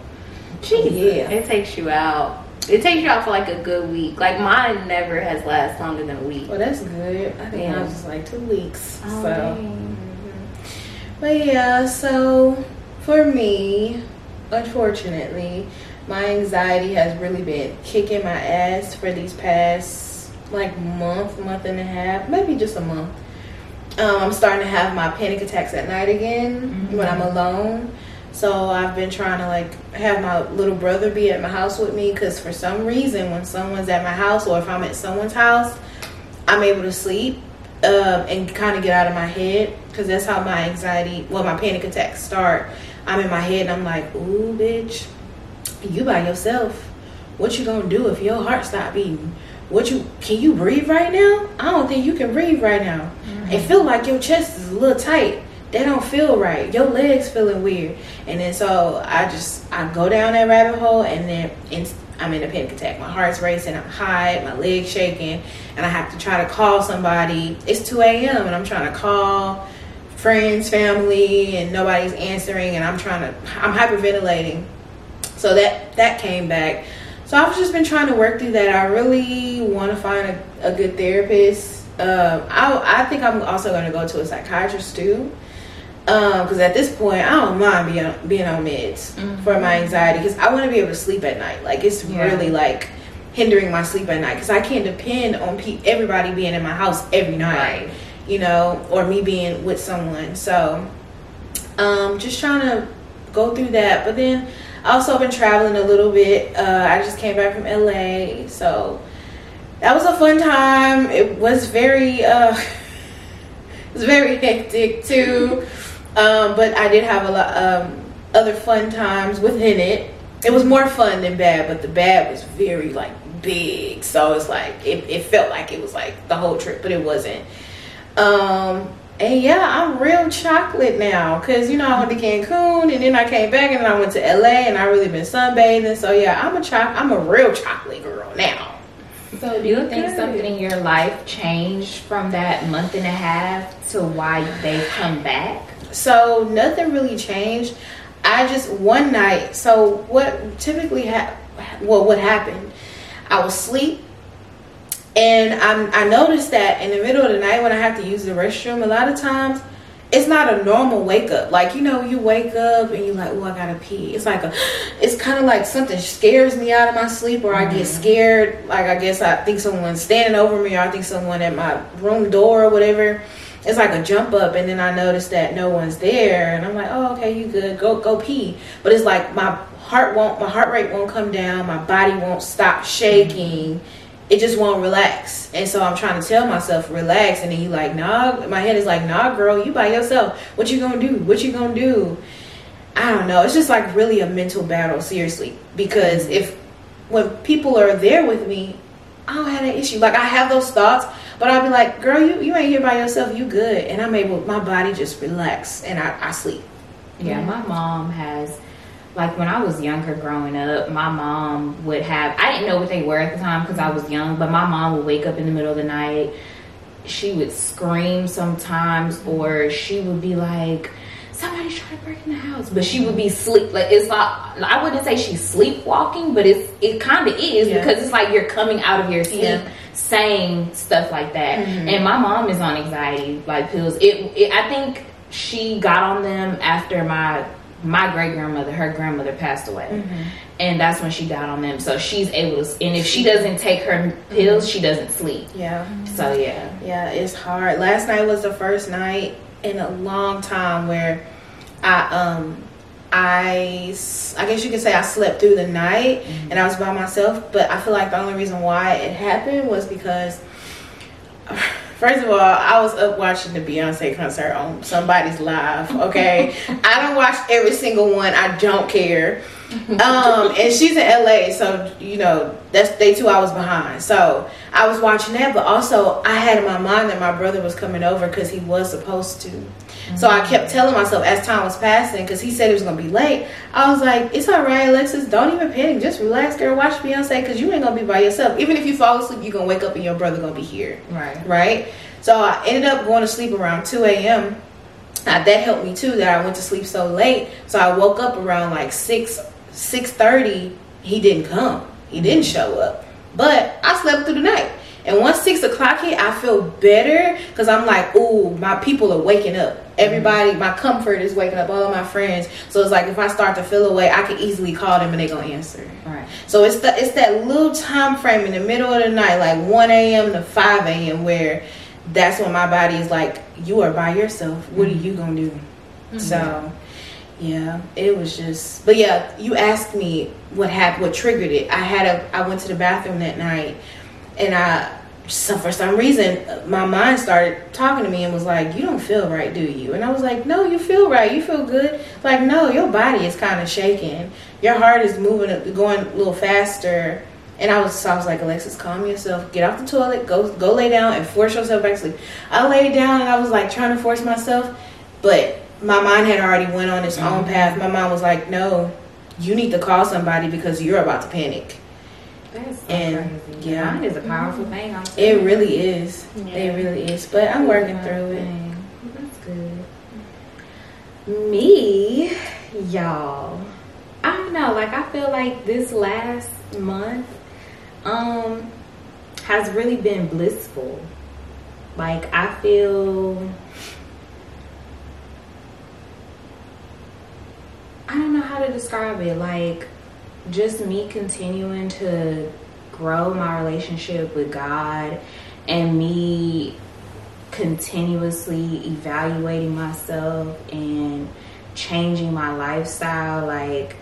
Jesus. Yeah. It takes you out. It takes you out for like a good week. Like, mine never has lasted longer than a week. Well, that's good. I think yeah. mine was just like two weeks. Oh, so, mm-hmm. But yeah, so for me, unfortunately, my anxiety has really been kicking my ass for these past like month, month and a half, maybe just a month. Um, I'm starting to have my panic attacks at night again mm-hmm. when I'm alone. So I've been trying to like have my little brother be at my house with me, because for some reason when someone's at my house, or if I'm at someone's house, I'm able to sleep uh, and kind of get out of my head, because that's how my anxiety, well, my panic attacks start. I'm in my head and I'm like, ooh, bitch, you by yourself. What you gonna do if your heart stop beating? What you can you breathe right now? I don't think you can breathe right now. Mm-hmm. It feel like your chest is a little tight. That don't feel right. Your legs feeling weird. And then so I just I go down that rabbit hole, and then inst- I'm in a panic attack. My heart's racing. I'm high. My legs shaking, and I have to try to call somebody. It's two a.m. and I'm trying to call friends, family, and nobody's answering. And I'm trying to I'm hyperventilating. So that that came back. So I've just been trying to work through that. I really want to find a, a good therapist. Um, I, I think I'm also going to go to a psychiatrist too. Because um, at this point, I don't mind being on, being on meds mm-hmm. for my anxiety. Because I want to be able to sleep at night. Like, it's yeah. really like hindering my sleep at night. Because I can't depend on pe- everybody being in my house every night. Right. You know, or me being with someone. So um, just trying to go through that. But then also been traveling a little bit. Uh, I just came back from L A, so that was a fun time. It was very, uh, it was very hectic too, um, but I did have a lot um, other fun times within it. It was more fun than bad, but the bad was very like big, so it's like it, it felt like it was like the whole trip, but it wasn't. Um, And yeah, I'm real chocolate now, because, you know, I went to Cancun, and then I came back, and then I went to L A, and I really been sunbathing. So yeah, I'm a choc- I'm a real chocolate girl now. So do you think something in your life changed from that month and a half to why they come back? So nothing really changed. I just one night. So what typically ha- well, what happened? I was asleep, and I'm, I noticed that in the middle of the night when I have to use the restroom, a lot of times it's not a normal wake up. Like, you know, you wake up and you're like, oh, I gotta pee. It's like a, it's kind of like something scares me out of my sleep, or I get scared. Like, I guess I think someone's standing over me, or I think someone at my room door or whatever. It's like a jump up, and then I notice that no one's there, and I'm like, oh, okay, you good? Go, go pee. But it's like my heart won't, my heart rate won't come down, my body won't stop shaking. It just won't relax. And so I'm trying to tell myself, relax. And then you like, nah, my head is like, nah, girl, you by yourself. What you gonna do? What you gonna do? I don't know. It's just like really a mental battle, seriously. Because if, when people are there with me, I don't have that issue. Like, I have those thoughts, but I'll be like, girl, you, you ain't here by yourself. You good. And I'm able, my body just relax, and I, I sleep. Yeah, yeah, my mom has... Like, when I was younger growing up, my mom would have... I didn't know what they were at the time because I was young, but my mom would wake up in the middle of the night. She would scream sometimes, or she would be like, somebody's trying to break in the house. But she would be sleep... Like, it's like... I wouldn't say she's sleepwalking, but it's, it kind of is, yeah. Because it's like you're coming out of your sleep, yeah, saying stuff like that. Mm-hmm. And my mom is on anxiety, like, pills. It, it, I think she got on them after my... my great-grandmother, her grandmother passed away. Mm-hmm. And that's when she got on them. So she's able to... And if she doesn't take her pills, she doesn't sleep. Yeah. So, yeah. Yeah, it's hard. Last night was the first night in a long time where I, um, I, I guess you could say I slept through the night, mm-hmm, and I was by myself. But I feel like the only reason why it happened was because... First of all, I was up watching the Beyonce concert on somebody's live, okay? I don't watch every single one. I don't care. Um, and she's in L A, so, you know, that's they two hours behind. So I was watching that, but also I had in my mind that my brother was coming over because he was supposed to. Mm-hmm. So I kept telling myself as time was passing, because he said it was going to be late, I was like, it's all right, Alexis. Don't even panic. Just relax, girl. Watch Beyonce, because you ain't going to be by yourself. Even if you fall asleep, you're going to wake up and your brother going to be here. Right. Right? So I ended up going to sleep around two a.m. Now, that helped me too, that I went to sleep so late. So I woke up around like six, six thirty. He didn't come. He didn't show up. But I slept through the night. And once six o'clock hit, I feel better because I'm like, ooh, my people are waking up. Everybody, my comfort is waking up, all of my friends. So it's like if I start to feel away, I can easily call them and they're going to answer. Right. So it's the, it's that little time frame in the middle of the night, like one a.m. to five a.m. where that's when my body is like, you are by yourself. What are you going to do? Mm-hmm. So... yeah, it was just, but yeah, you asked me what happened, what triggered it. I had a, I went to the bathroom that night, and I, so for some reason, my mind started talking to me and was like, you don't feel right, do you? And I was like, no, you feel right, you feel good. Like, no, your body is kind of shaking. Your heart is moving, going a little faster. And I was, so I was like, Alexis, calm yourself. Get off the toilet, go, go lay down and force yourself back to sleep. I laid down and I was like trying to force myself, but my mind had already went on its own path. My mind was like, no, you need to call somebody because you're about to panic. That's so and crazy. Yeah, mind is a powerful mm-hmm. thing. I'm it that. really is. Yeah. It really is. But I'm working yeah. through it. That's good. Me, y'all. I don't know. Like, I feel like this last month um, has really been blissful. Like, I feel... I don't know how to describe it. Like, just me continuing to grow my relationship with God and me continuously evaluating myself and changing my lifestyle. Like,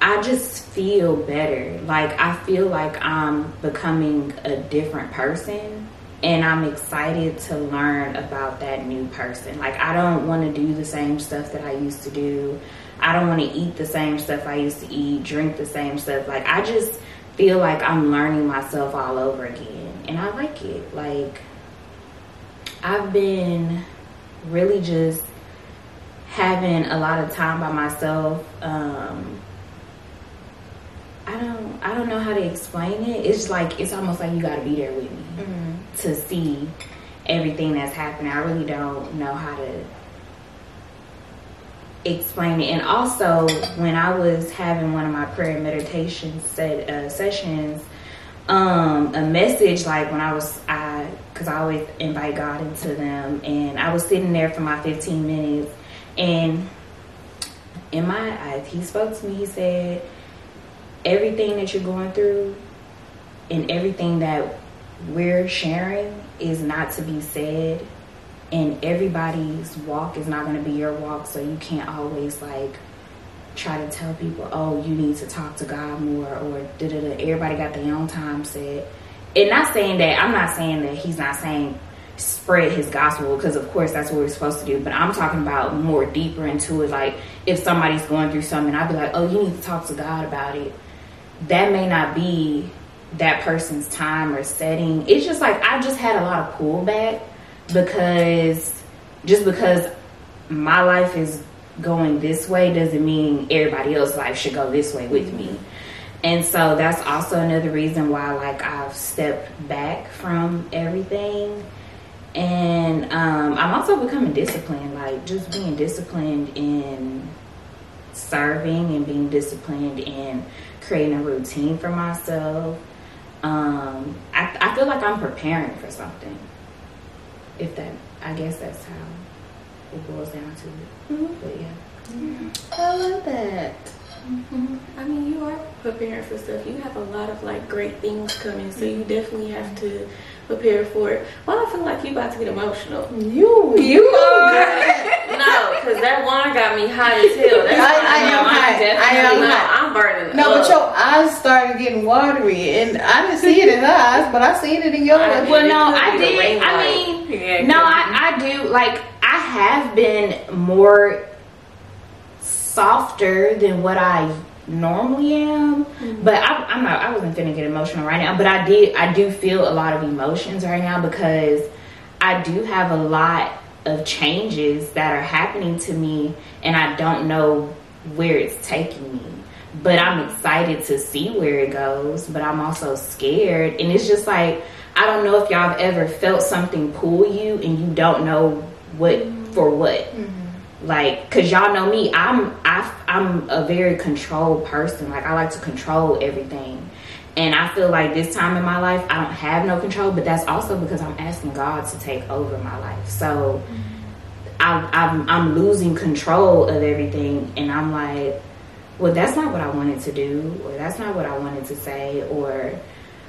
I just feel better. Like, I feel like I'm becoming a different person, and I'm excited to learn about that new person. Like, I don't want to do the same stuff that I used to do. I don't want to eat the same stuff I used to eat, drink the same stuff. Like, I just feel like I'm learning myself all over again. And I like it. Like, I've been really just having a lot of time by myself. Um, I don't, I don't know how to explain it. It's like, it's almost like you got to be there with me mm-hmm. to see everything that's happening. I really don't know how to explain it. And also, when I was having one of my prayer and meditation set, uh, sessions, um, a message, like when I was, I, because I always invite God into them, and I was sitting there for my fifteen minutes, and in my eyes, he spoke to me, he said, everything that you're going through and everything that we're sharing is not to be said, and everybody's walk is not going to be your walk, so you can't always like try to tell people, oh, you need to talk to God more, or da da da. Everybody got their own time set. And not saying that, I'm not saying that he's not saying spread his gospel, because of course that's what we're supposed to do, but I'm talking about more deeper into it. Like if somebody's going through something, I'd be like, oh, you need to talk to God about it. That may not be that person's time or setting. It's just like, I just had a lot of pullback because just because my life is going this way doesn't mean everybody else's life should go this way with me. And so that's also another reason why, like, I've stepped back from everything. And um, I'm also becoming disciplined, like just being disciplined in serving and being disciplined in creating a routine for myself. Um, I, I feel like I'm preparing for something. If that, I guess that's how it boils down to it. Mm-hmm. But yeah. Mm-hmm. I love that. Mm-hmm. I mean, you are preparing for stuff. You have a lot of like great things coming, so you definitely have to prepare for it. Well, I feel like you about to get emotional. You, you are. No, because that wine got me hot as hell. That's I, I, I am hot. I am no, hot. I'm burning. No, up. But your eyes started getting watery, and I didn't see it in her eyes, but I seen it in yours. Well, no, I did. I mean, yeah, no, I, I do. Like, I have been more softer than what I normally am, mm-hmm. but I, I'm not. I wasn't finna get emotional right now. But I did. I do feel a lot of emotions right now because I do have a lot of changes that are happening to me, and I don't know where it's taking me. But I'm excited to see where it goes. But I'm also scared, and it's just like, I don't know if y'all have ever felt something pull you, and you don't know what mm-hmm. for what. Mm-hmm. Like, cause y'all know me, I'm I, I'm a very controlled person. Like, I like to control everything, and I feel like this time in my life I don't have no control. But that's also because I'm asking God to take over my life. So mm-hmm. I, I'm I'm losing control of everything, and I'm like, well, that's not what I wanted to do, or that's not what I wanted to say, or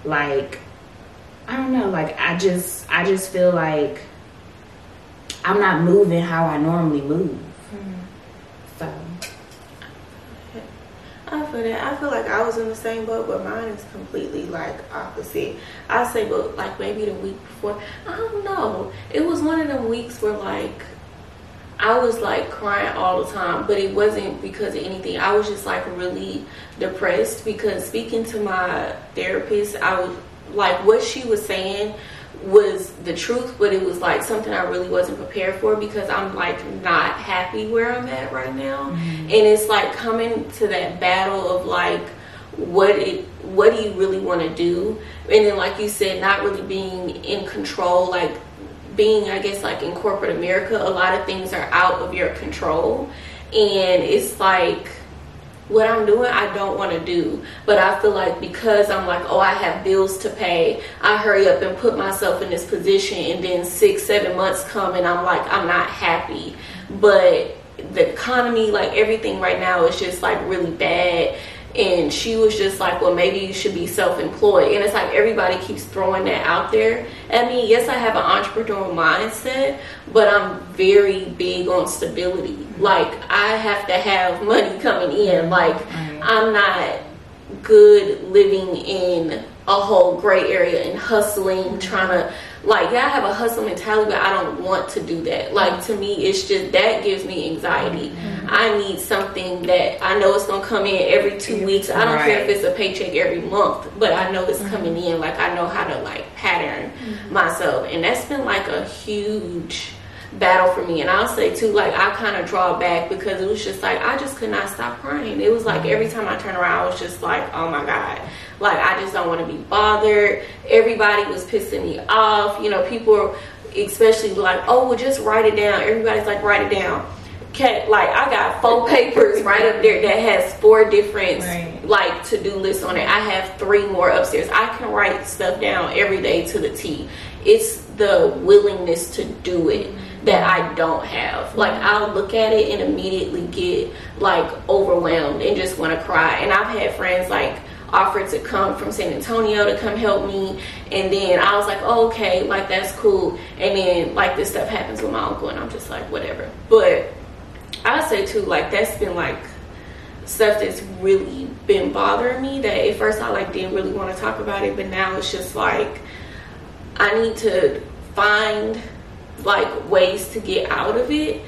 like, I don't know. Like, I just I just feel like I'm not moving how I normally move. Mm-hmm. So. I feel that. I feel like I was in the same boat, but mine is completely like opposite. I say, but like maybe the week before, I don't know. It was one of them weeks where like I was like crying all the time, but it wasn't because of anything. I was just like really depressed because speaking to my therapist, I was like, what she was saying was the truth, but it was like something I really wasn't prepared for because I'm like not happy where I'm at right now. Mm-hmm. And it's like coming to that battle of like what it what do you really want to do, and then like you said, not really being in control, like being, I guess, like in corporate America, a lot of things are out of your control, and it's like what I'm doing, I don't want to do. But I feel like because I'm like, oh, I have bills to pay, I hurry up and put myself in this position, and then six, seven months come and I'm like, I'm not happy. But the economy, like everything right now is just like really bad. And she was just like, well, maybe you should be self-employed. And it's like everybody keeps throwing that out there. I mean, yes, I have an entrepreneurial mindset, but I'm very big on stability. Like, I have to have money coming in. Like, I'm not good living in a whole gray area and hustling, trying to, like, yeah, I have a hustle mentality, but I don't want to do that. Like, to me, it's just, that gives me anxiety. Mm-hmm. I need something that I know it's going to come in every two weeks. I don't right. care if it's a paycheck every month, but I know it's mm-hmm. coming in. Like, I know how to, like, pattern mm-hmm. myself. And that's been, like, a huge, battle for me. And I'll say too, like, I kind of draw back because it was just like, I just could not stop crying. It was like every time I turned around, I was just like, oh my God, like, I just don't want to be bothered. Everybody was pissing me off. You know, people especially were like, oh, well, just write it down. Everybody's like, write it down. Cat, like, I got four papers right up there that has four different right. like to-do lists on it. I have three more upstairs. I can write stuff down every day to the T. It's the willingness to do it that I don't have. Like, I'll look at it and immediately get like overwhelmed and just want to cry. And I've had friends like offered to come from San Antonio to come help me, and then I was like, oh, okay, like, that's cool. And then like this stuff happens with my uncle and I'm just like, whatever. But I say too, like, that's been like stuff that's really been bothering me that at first I like didn't really want to talk about it, but now it's just like I need to find like ways to get out of it.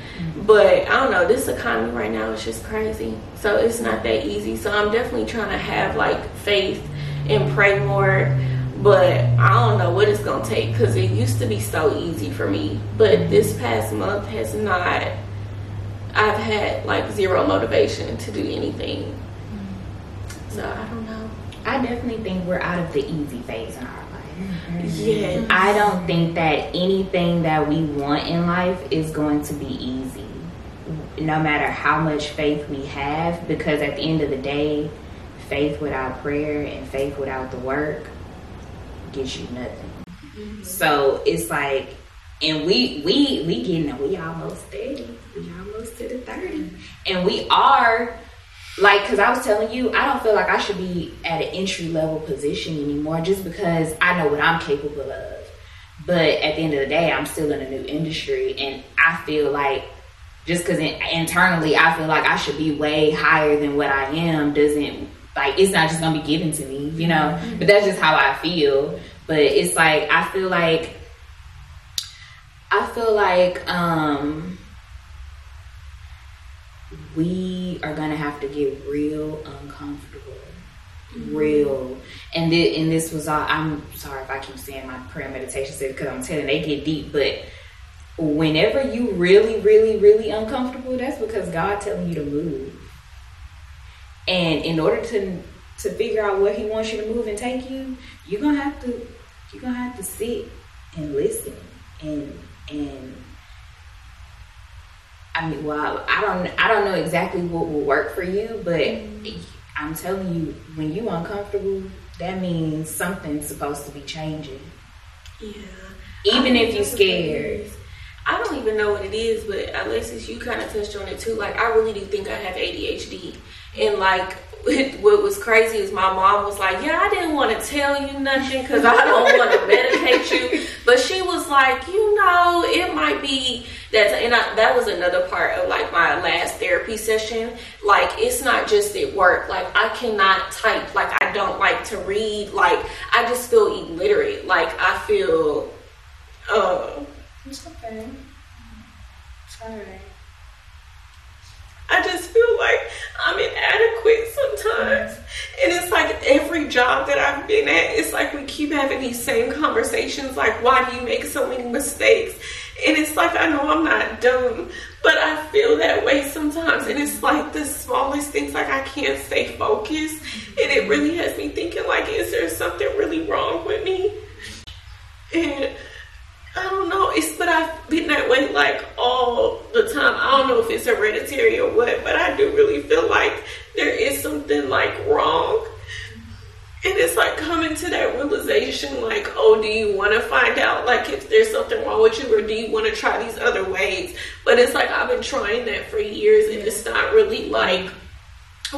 But I don't know, this economy right now is just crazy, so it's not that easy. So I'm definitely trying to have like faith and pray more, but I don't know what it's gonna take, because it used to be so easy for me, but this past month has not. I've had like zero motivation to do anything. So I don't know. I definitely think we're out of the easy phase in our life. Mm-hmm. Yes. I don't think that anything that we want in life is going to be easy, no matter how much faith we have, because at the end of the day, faith without prayer and faith without the work gets you nothing. Mm-hmm. So it's like, and we we we getting it. We almost there. We almost to the thirty. And we are, like, because I was telling you, I don't feel like I should be at an entry-level position anymore just because I know what I'm capable of. But at the end of the day, I'm still in a new industry, and I feel like just because in, internally I feel like I should be way higher than what I am doesn't, like, it's not just going to be given to me, you know? But that's just how I feel. But it's like, I feel like, I feel like, um... we are gonna have to get real uncomfortable, mm-hmm. real. And th- and this was all. I'm sorry if I keep saying my prayer meditation said, because I'm telling they get deep. But whenever you really, really, really uncomfortable, that's because God telling you to move. And in order to to figure out where He wants you to move and take you, you're gonna have to you're gonna have to sit and listen and and. I mean, well, I don't, I don't know exactly what will work for you, but mm. I'm telling you, when you uncomfortable, that means something's supposed to be changing. Yeah. Even if you're scared. I don't even know what it is, but Alexis, you kind of touched on it too. Like, I really do think I have A D H D, and like, what was crazy is my mom was like, yeah, I didn't want to tell you nothing because I don't want to medicate you. But she was like, you know, it might be that. And I, that was another part of like my last therapy session. Like, it's not just at work. Like, I cannot type. Like, I don't like to read. Like, I just feel illiterate. Like, I feel. Uh, it's okay. It's all right. I just feel like I'm inadequate sometimes. And it's like every job that I've been at, it's like we keep having these same conversations. Like, why do you make so many mistakes? And it's like, I know I'm not dumb, but I feel that way sometimes. And it's like the smallest things, like I can't stay focused. And it really has me thinking, like, is there something really wrong with me? And I don't know, it's but I've been that way like all the time. I don't know if it's hereditary or what, but I do really feel like there is something like wrong. And it's like coming to that realization like, oh, do you want to find out like if there's something wrong with you, or do you want to try these other ways? But it's like I've been trying that for years and it's not really like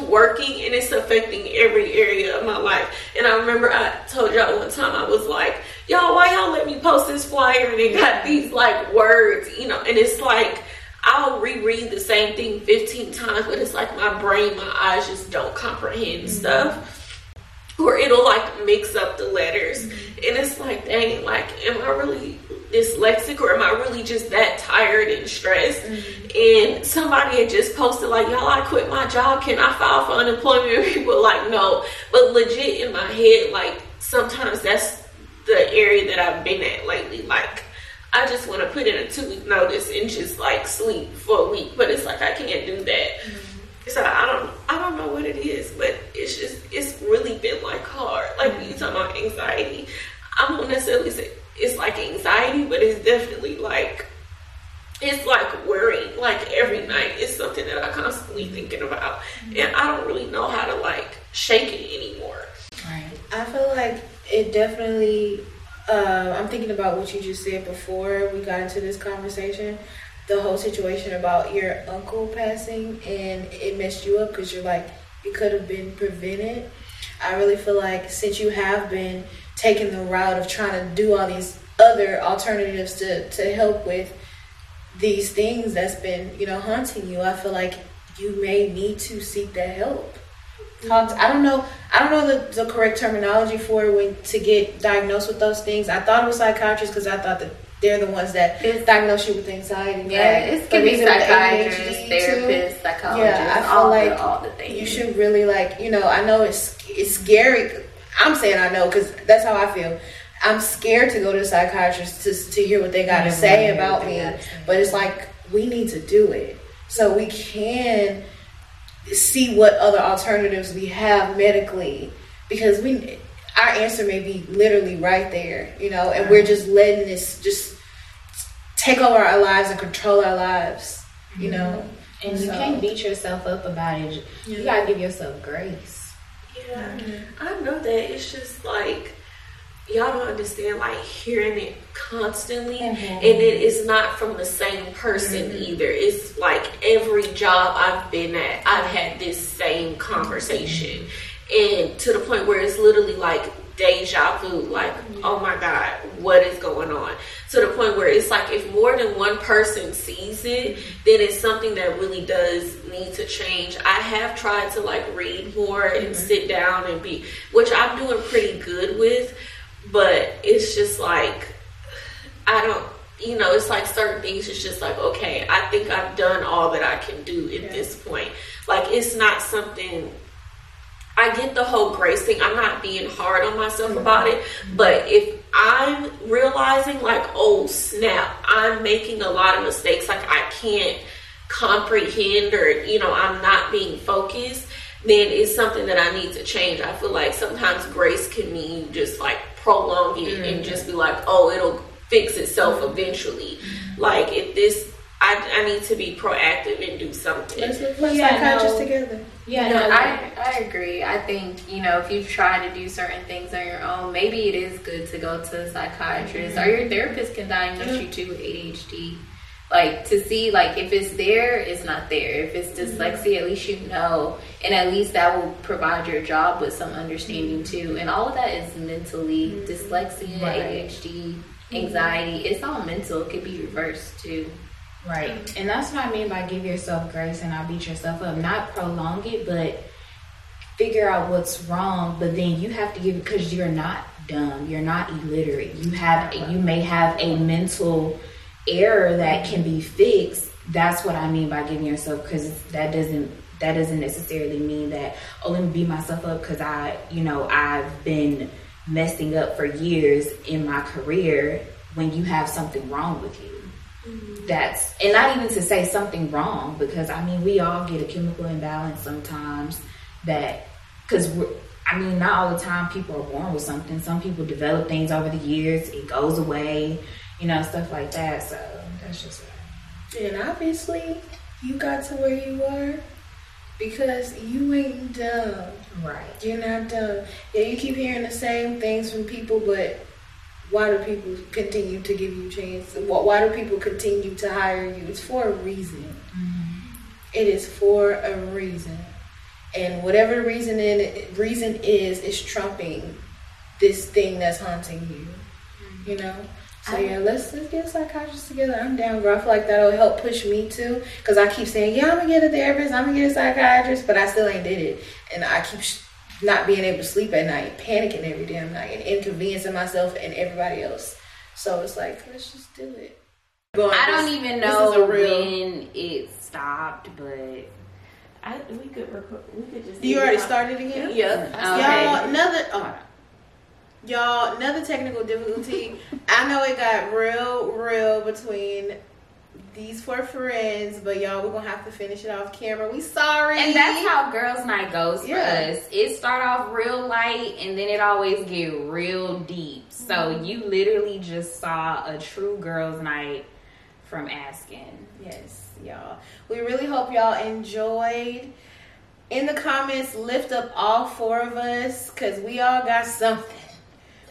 working, and it's affecting every area of my life. And I remember I told y'all one time, I was like, y'all, why y'all let me post this flyer and it got these like words, you know? And it's like I'll reread the same thing fifteen times, but it's like my brain, my eyes just don't comprehend mm-hmm. stuff, or it'll like mix up the letters. Mm-hmm. And it's like, dang, like, am I really dyslexic, or am I really just that tired and stressed? Mm-hmm. And somebody had just posted like, y'all, I quit my job, can I file for unemployment? And people like, no. But legit in my head, like sometimes that's the area that I've been at lately. Like I just want to put in a two-week notice and just, like, sleep for a week. But it's like, I can't do that. Mm-hmm. So I don't I don't know what it is, but it's just, it's really been, like, hard. Like, when you talk about anxiety, I won't necessarily say it's, like, anxiety, but it's definitely, like, it's, like, worrying. Like, every night, it's something that I'm constantly thinking about. Mm-hmm. And I don't really know how to, like, shake it anymore. Right. I feel like it definitely... Uh, I'm thinking about what you just said before we got into this conversation. The whole situation about your uncle passing, and it messed you up because you're like, it could have been prevented. I really feel like since you have been taking the route of trying to do all these other alternatives to, to help with these things that's been, you know, haunting you, I feel like you may need to seek that help. Talk to, I don't know. I don't know the, the correct terminology for when to get diagnosed with those things. I thought it was psychiatrists because I thought that they're the ones that it's, diagnosed you with anxiety. Yeah, right? It's gonna be psychiatrists, therapists, psychologists. Yeah, I feel all like the, all the things. You should really like. You know, I know it's it's scary. I'm saying I know because that's how I feel. I'm scared to go to a psychiatrist to to hear what they got to say about me. But it's like we need to do it so we can see what other alternatives we have medically, because we our answer may be literally right there, you know, and we're just letting this just take over our lives and control our lives, you know. And so, you can't beat yourself up about it. You yeah. gotta give yourself grace. Yeah, mm-hmm. I know that. It's just like y'all don't understand, like, hearing it constantly, mm-hmm. and it is not from the same person mm-hmm. either. It's like every job I've been at, I've had this same conversation, mm-hmm. and to the point where it's literally like deja vu, like, mm-hmm. oh my God, what is going on? To the point where it's like if more than one person sees it, then it's something that really does need to change. I have tried to, like, read more and mm-hmm. sit down and be, which I'm doing pretty good with. But it's just like, I don't, you know, it's like certain things, it's just like, okay, I think I've done all that I can do at yeah. this point. Like, it's not something, I get the whole grace thing. I'm not being hard on myself mm-hmm. about it. But if I'm realizing, like, oh, snap, I'm making a lot of mistakes. Like, I can't comprehend or, you know, I'm not being focused. Then it's something that I need to change. I feel like sometimes grace can mean just, like, prolong it mm-hmm. and just be like, oh, it'll fix itself eventually. Mm-hmm. Like, if this, I, I need to be proactive and do something. Let's look like psychiatrists together. Yeah, no, I, I agree. I think, you know, if you've tried to do certain things on your own, maybe it is good to go to a psychiatrist mm-hmm. or your therapist can diagnose mm-hmm. you too with A D H D. Like, to see, like, if it's there, it's not there. If it's dyslexia, at least you know. And at least that will provide your job with some understanding, too. And all of that is mentally mm-hmm. dyslexia, right. A D H D, anxiety. Mm-hmm. It's all mental. It could be reversed, too. Right. And that's what I mean by give yourself grace and not beat yourself up. Not prolong it, but figure out what's wrong. But then you have to give it because you're not dumb. You're not illiterate. You have, you may have a mental error that can be fixed. That's what I mean by giving yourself, because that doesn't that doesn't necessarily mean that, oh, let me beat myself up because I you know I've been messing up for years in my career when you have something wrong with you. Mm-hmm. That's, and not even to say something wrong, because I mean we all get a chemical imbalance sometimes, that because we're I mean not all the time people are born with something. Some people develop things over the years, it goes away, you know, stuff like that. So that's just right. And obviously, you got to where you were because you ain't dumb. Right. You're not dumb. Yeah, you keep hearing the same things from people, but why do people continue to give you chances? Why do people continue to hire you? It's for a reason. Mm-hmm. It is for a reason. And whatever the reason reason is, it's trumping this thing that's haunting you, mm-hmm. you know? So yeah, let's, let's get psychiatrists together. I'm down, girl. I feel like that'll help push me too, because I keep saying, yeah, I'm going to get a therapist, I'm going to get a psychiatrist, but I still ain't did it. And I keep sh- not being able to sleep at night, panicking every damn night, and inconveniencing myself and everybody else. So it's like, let's just do it. Going, I don't this, even know real... when it stopped, but... I, we could record, we could just... You already started again? Yeah. Okay. Y'all, another... Oh, Y'all, another technical difficulty. I know it got real, real between these four friends, but y'all, we're gonna have to finish it off camera. We sorry. And that's how girls' night goes for yeah. us. It start off real light, and then it always get real deep. So mm-hmm. you literally just saw a true girls' night from Asking. Yes, y'all. We really hope y'all enjoyed. In the comments, lift up all four of us, because we all got something.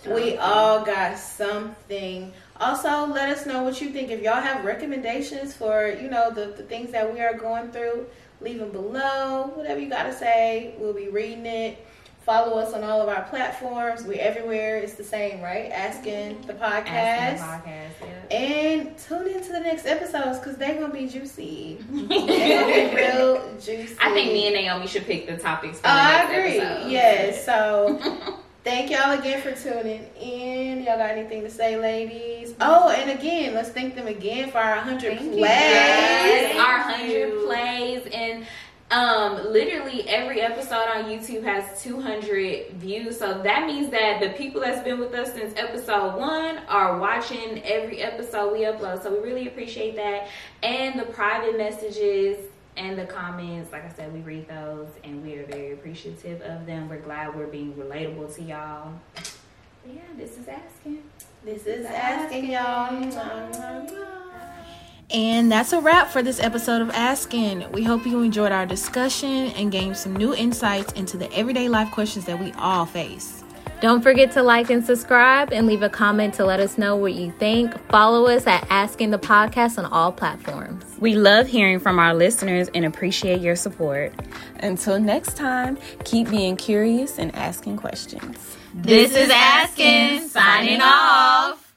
We all got something. Also, let us know what you think. If y'all have recommendations for, you know, the, the things that we are going through, leave them below. Whatever you got to say, we'll be reading it. Follow us on all of our platforms. We're everywhere. It's the same, right? Asking the podcast. Asking the podcast, yeah. And tune into the next episodes, because they're going to be juicy. They're real juicy. I think me and Naomi should pick the topics for the uh, next I agree. Episode. Yes, so... Thank y'all again for tuning in. Y'all got anything to say, ladies? Oh, and again, let's thank them again for our one hundred thank plays. Our one hundred plays. And um, literally every episode on YouTube has two hundred views. So that means that the people that's been with us since episode one are watching every episode we upload. So we really appreciate that. And the private messages. And the comments, like I said, we read those, and we are very appreciative of them. We're glad we're being relatable to y'all. But yeah, this is Asking. This is Asking, y'all. And that's a wrap for this episode of Asking. We hope you enjoyed our discussion and gained some new insights into the everyday life questions that we all face. Don't forget to like and subscribe and leave a comment to let us know what you think. Follow us at Asking the Podcast on all platforms. We love hearing from our listeners and appreciate your support. Until next time, keep being curious and asking questions. This is Asking, signing off.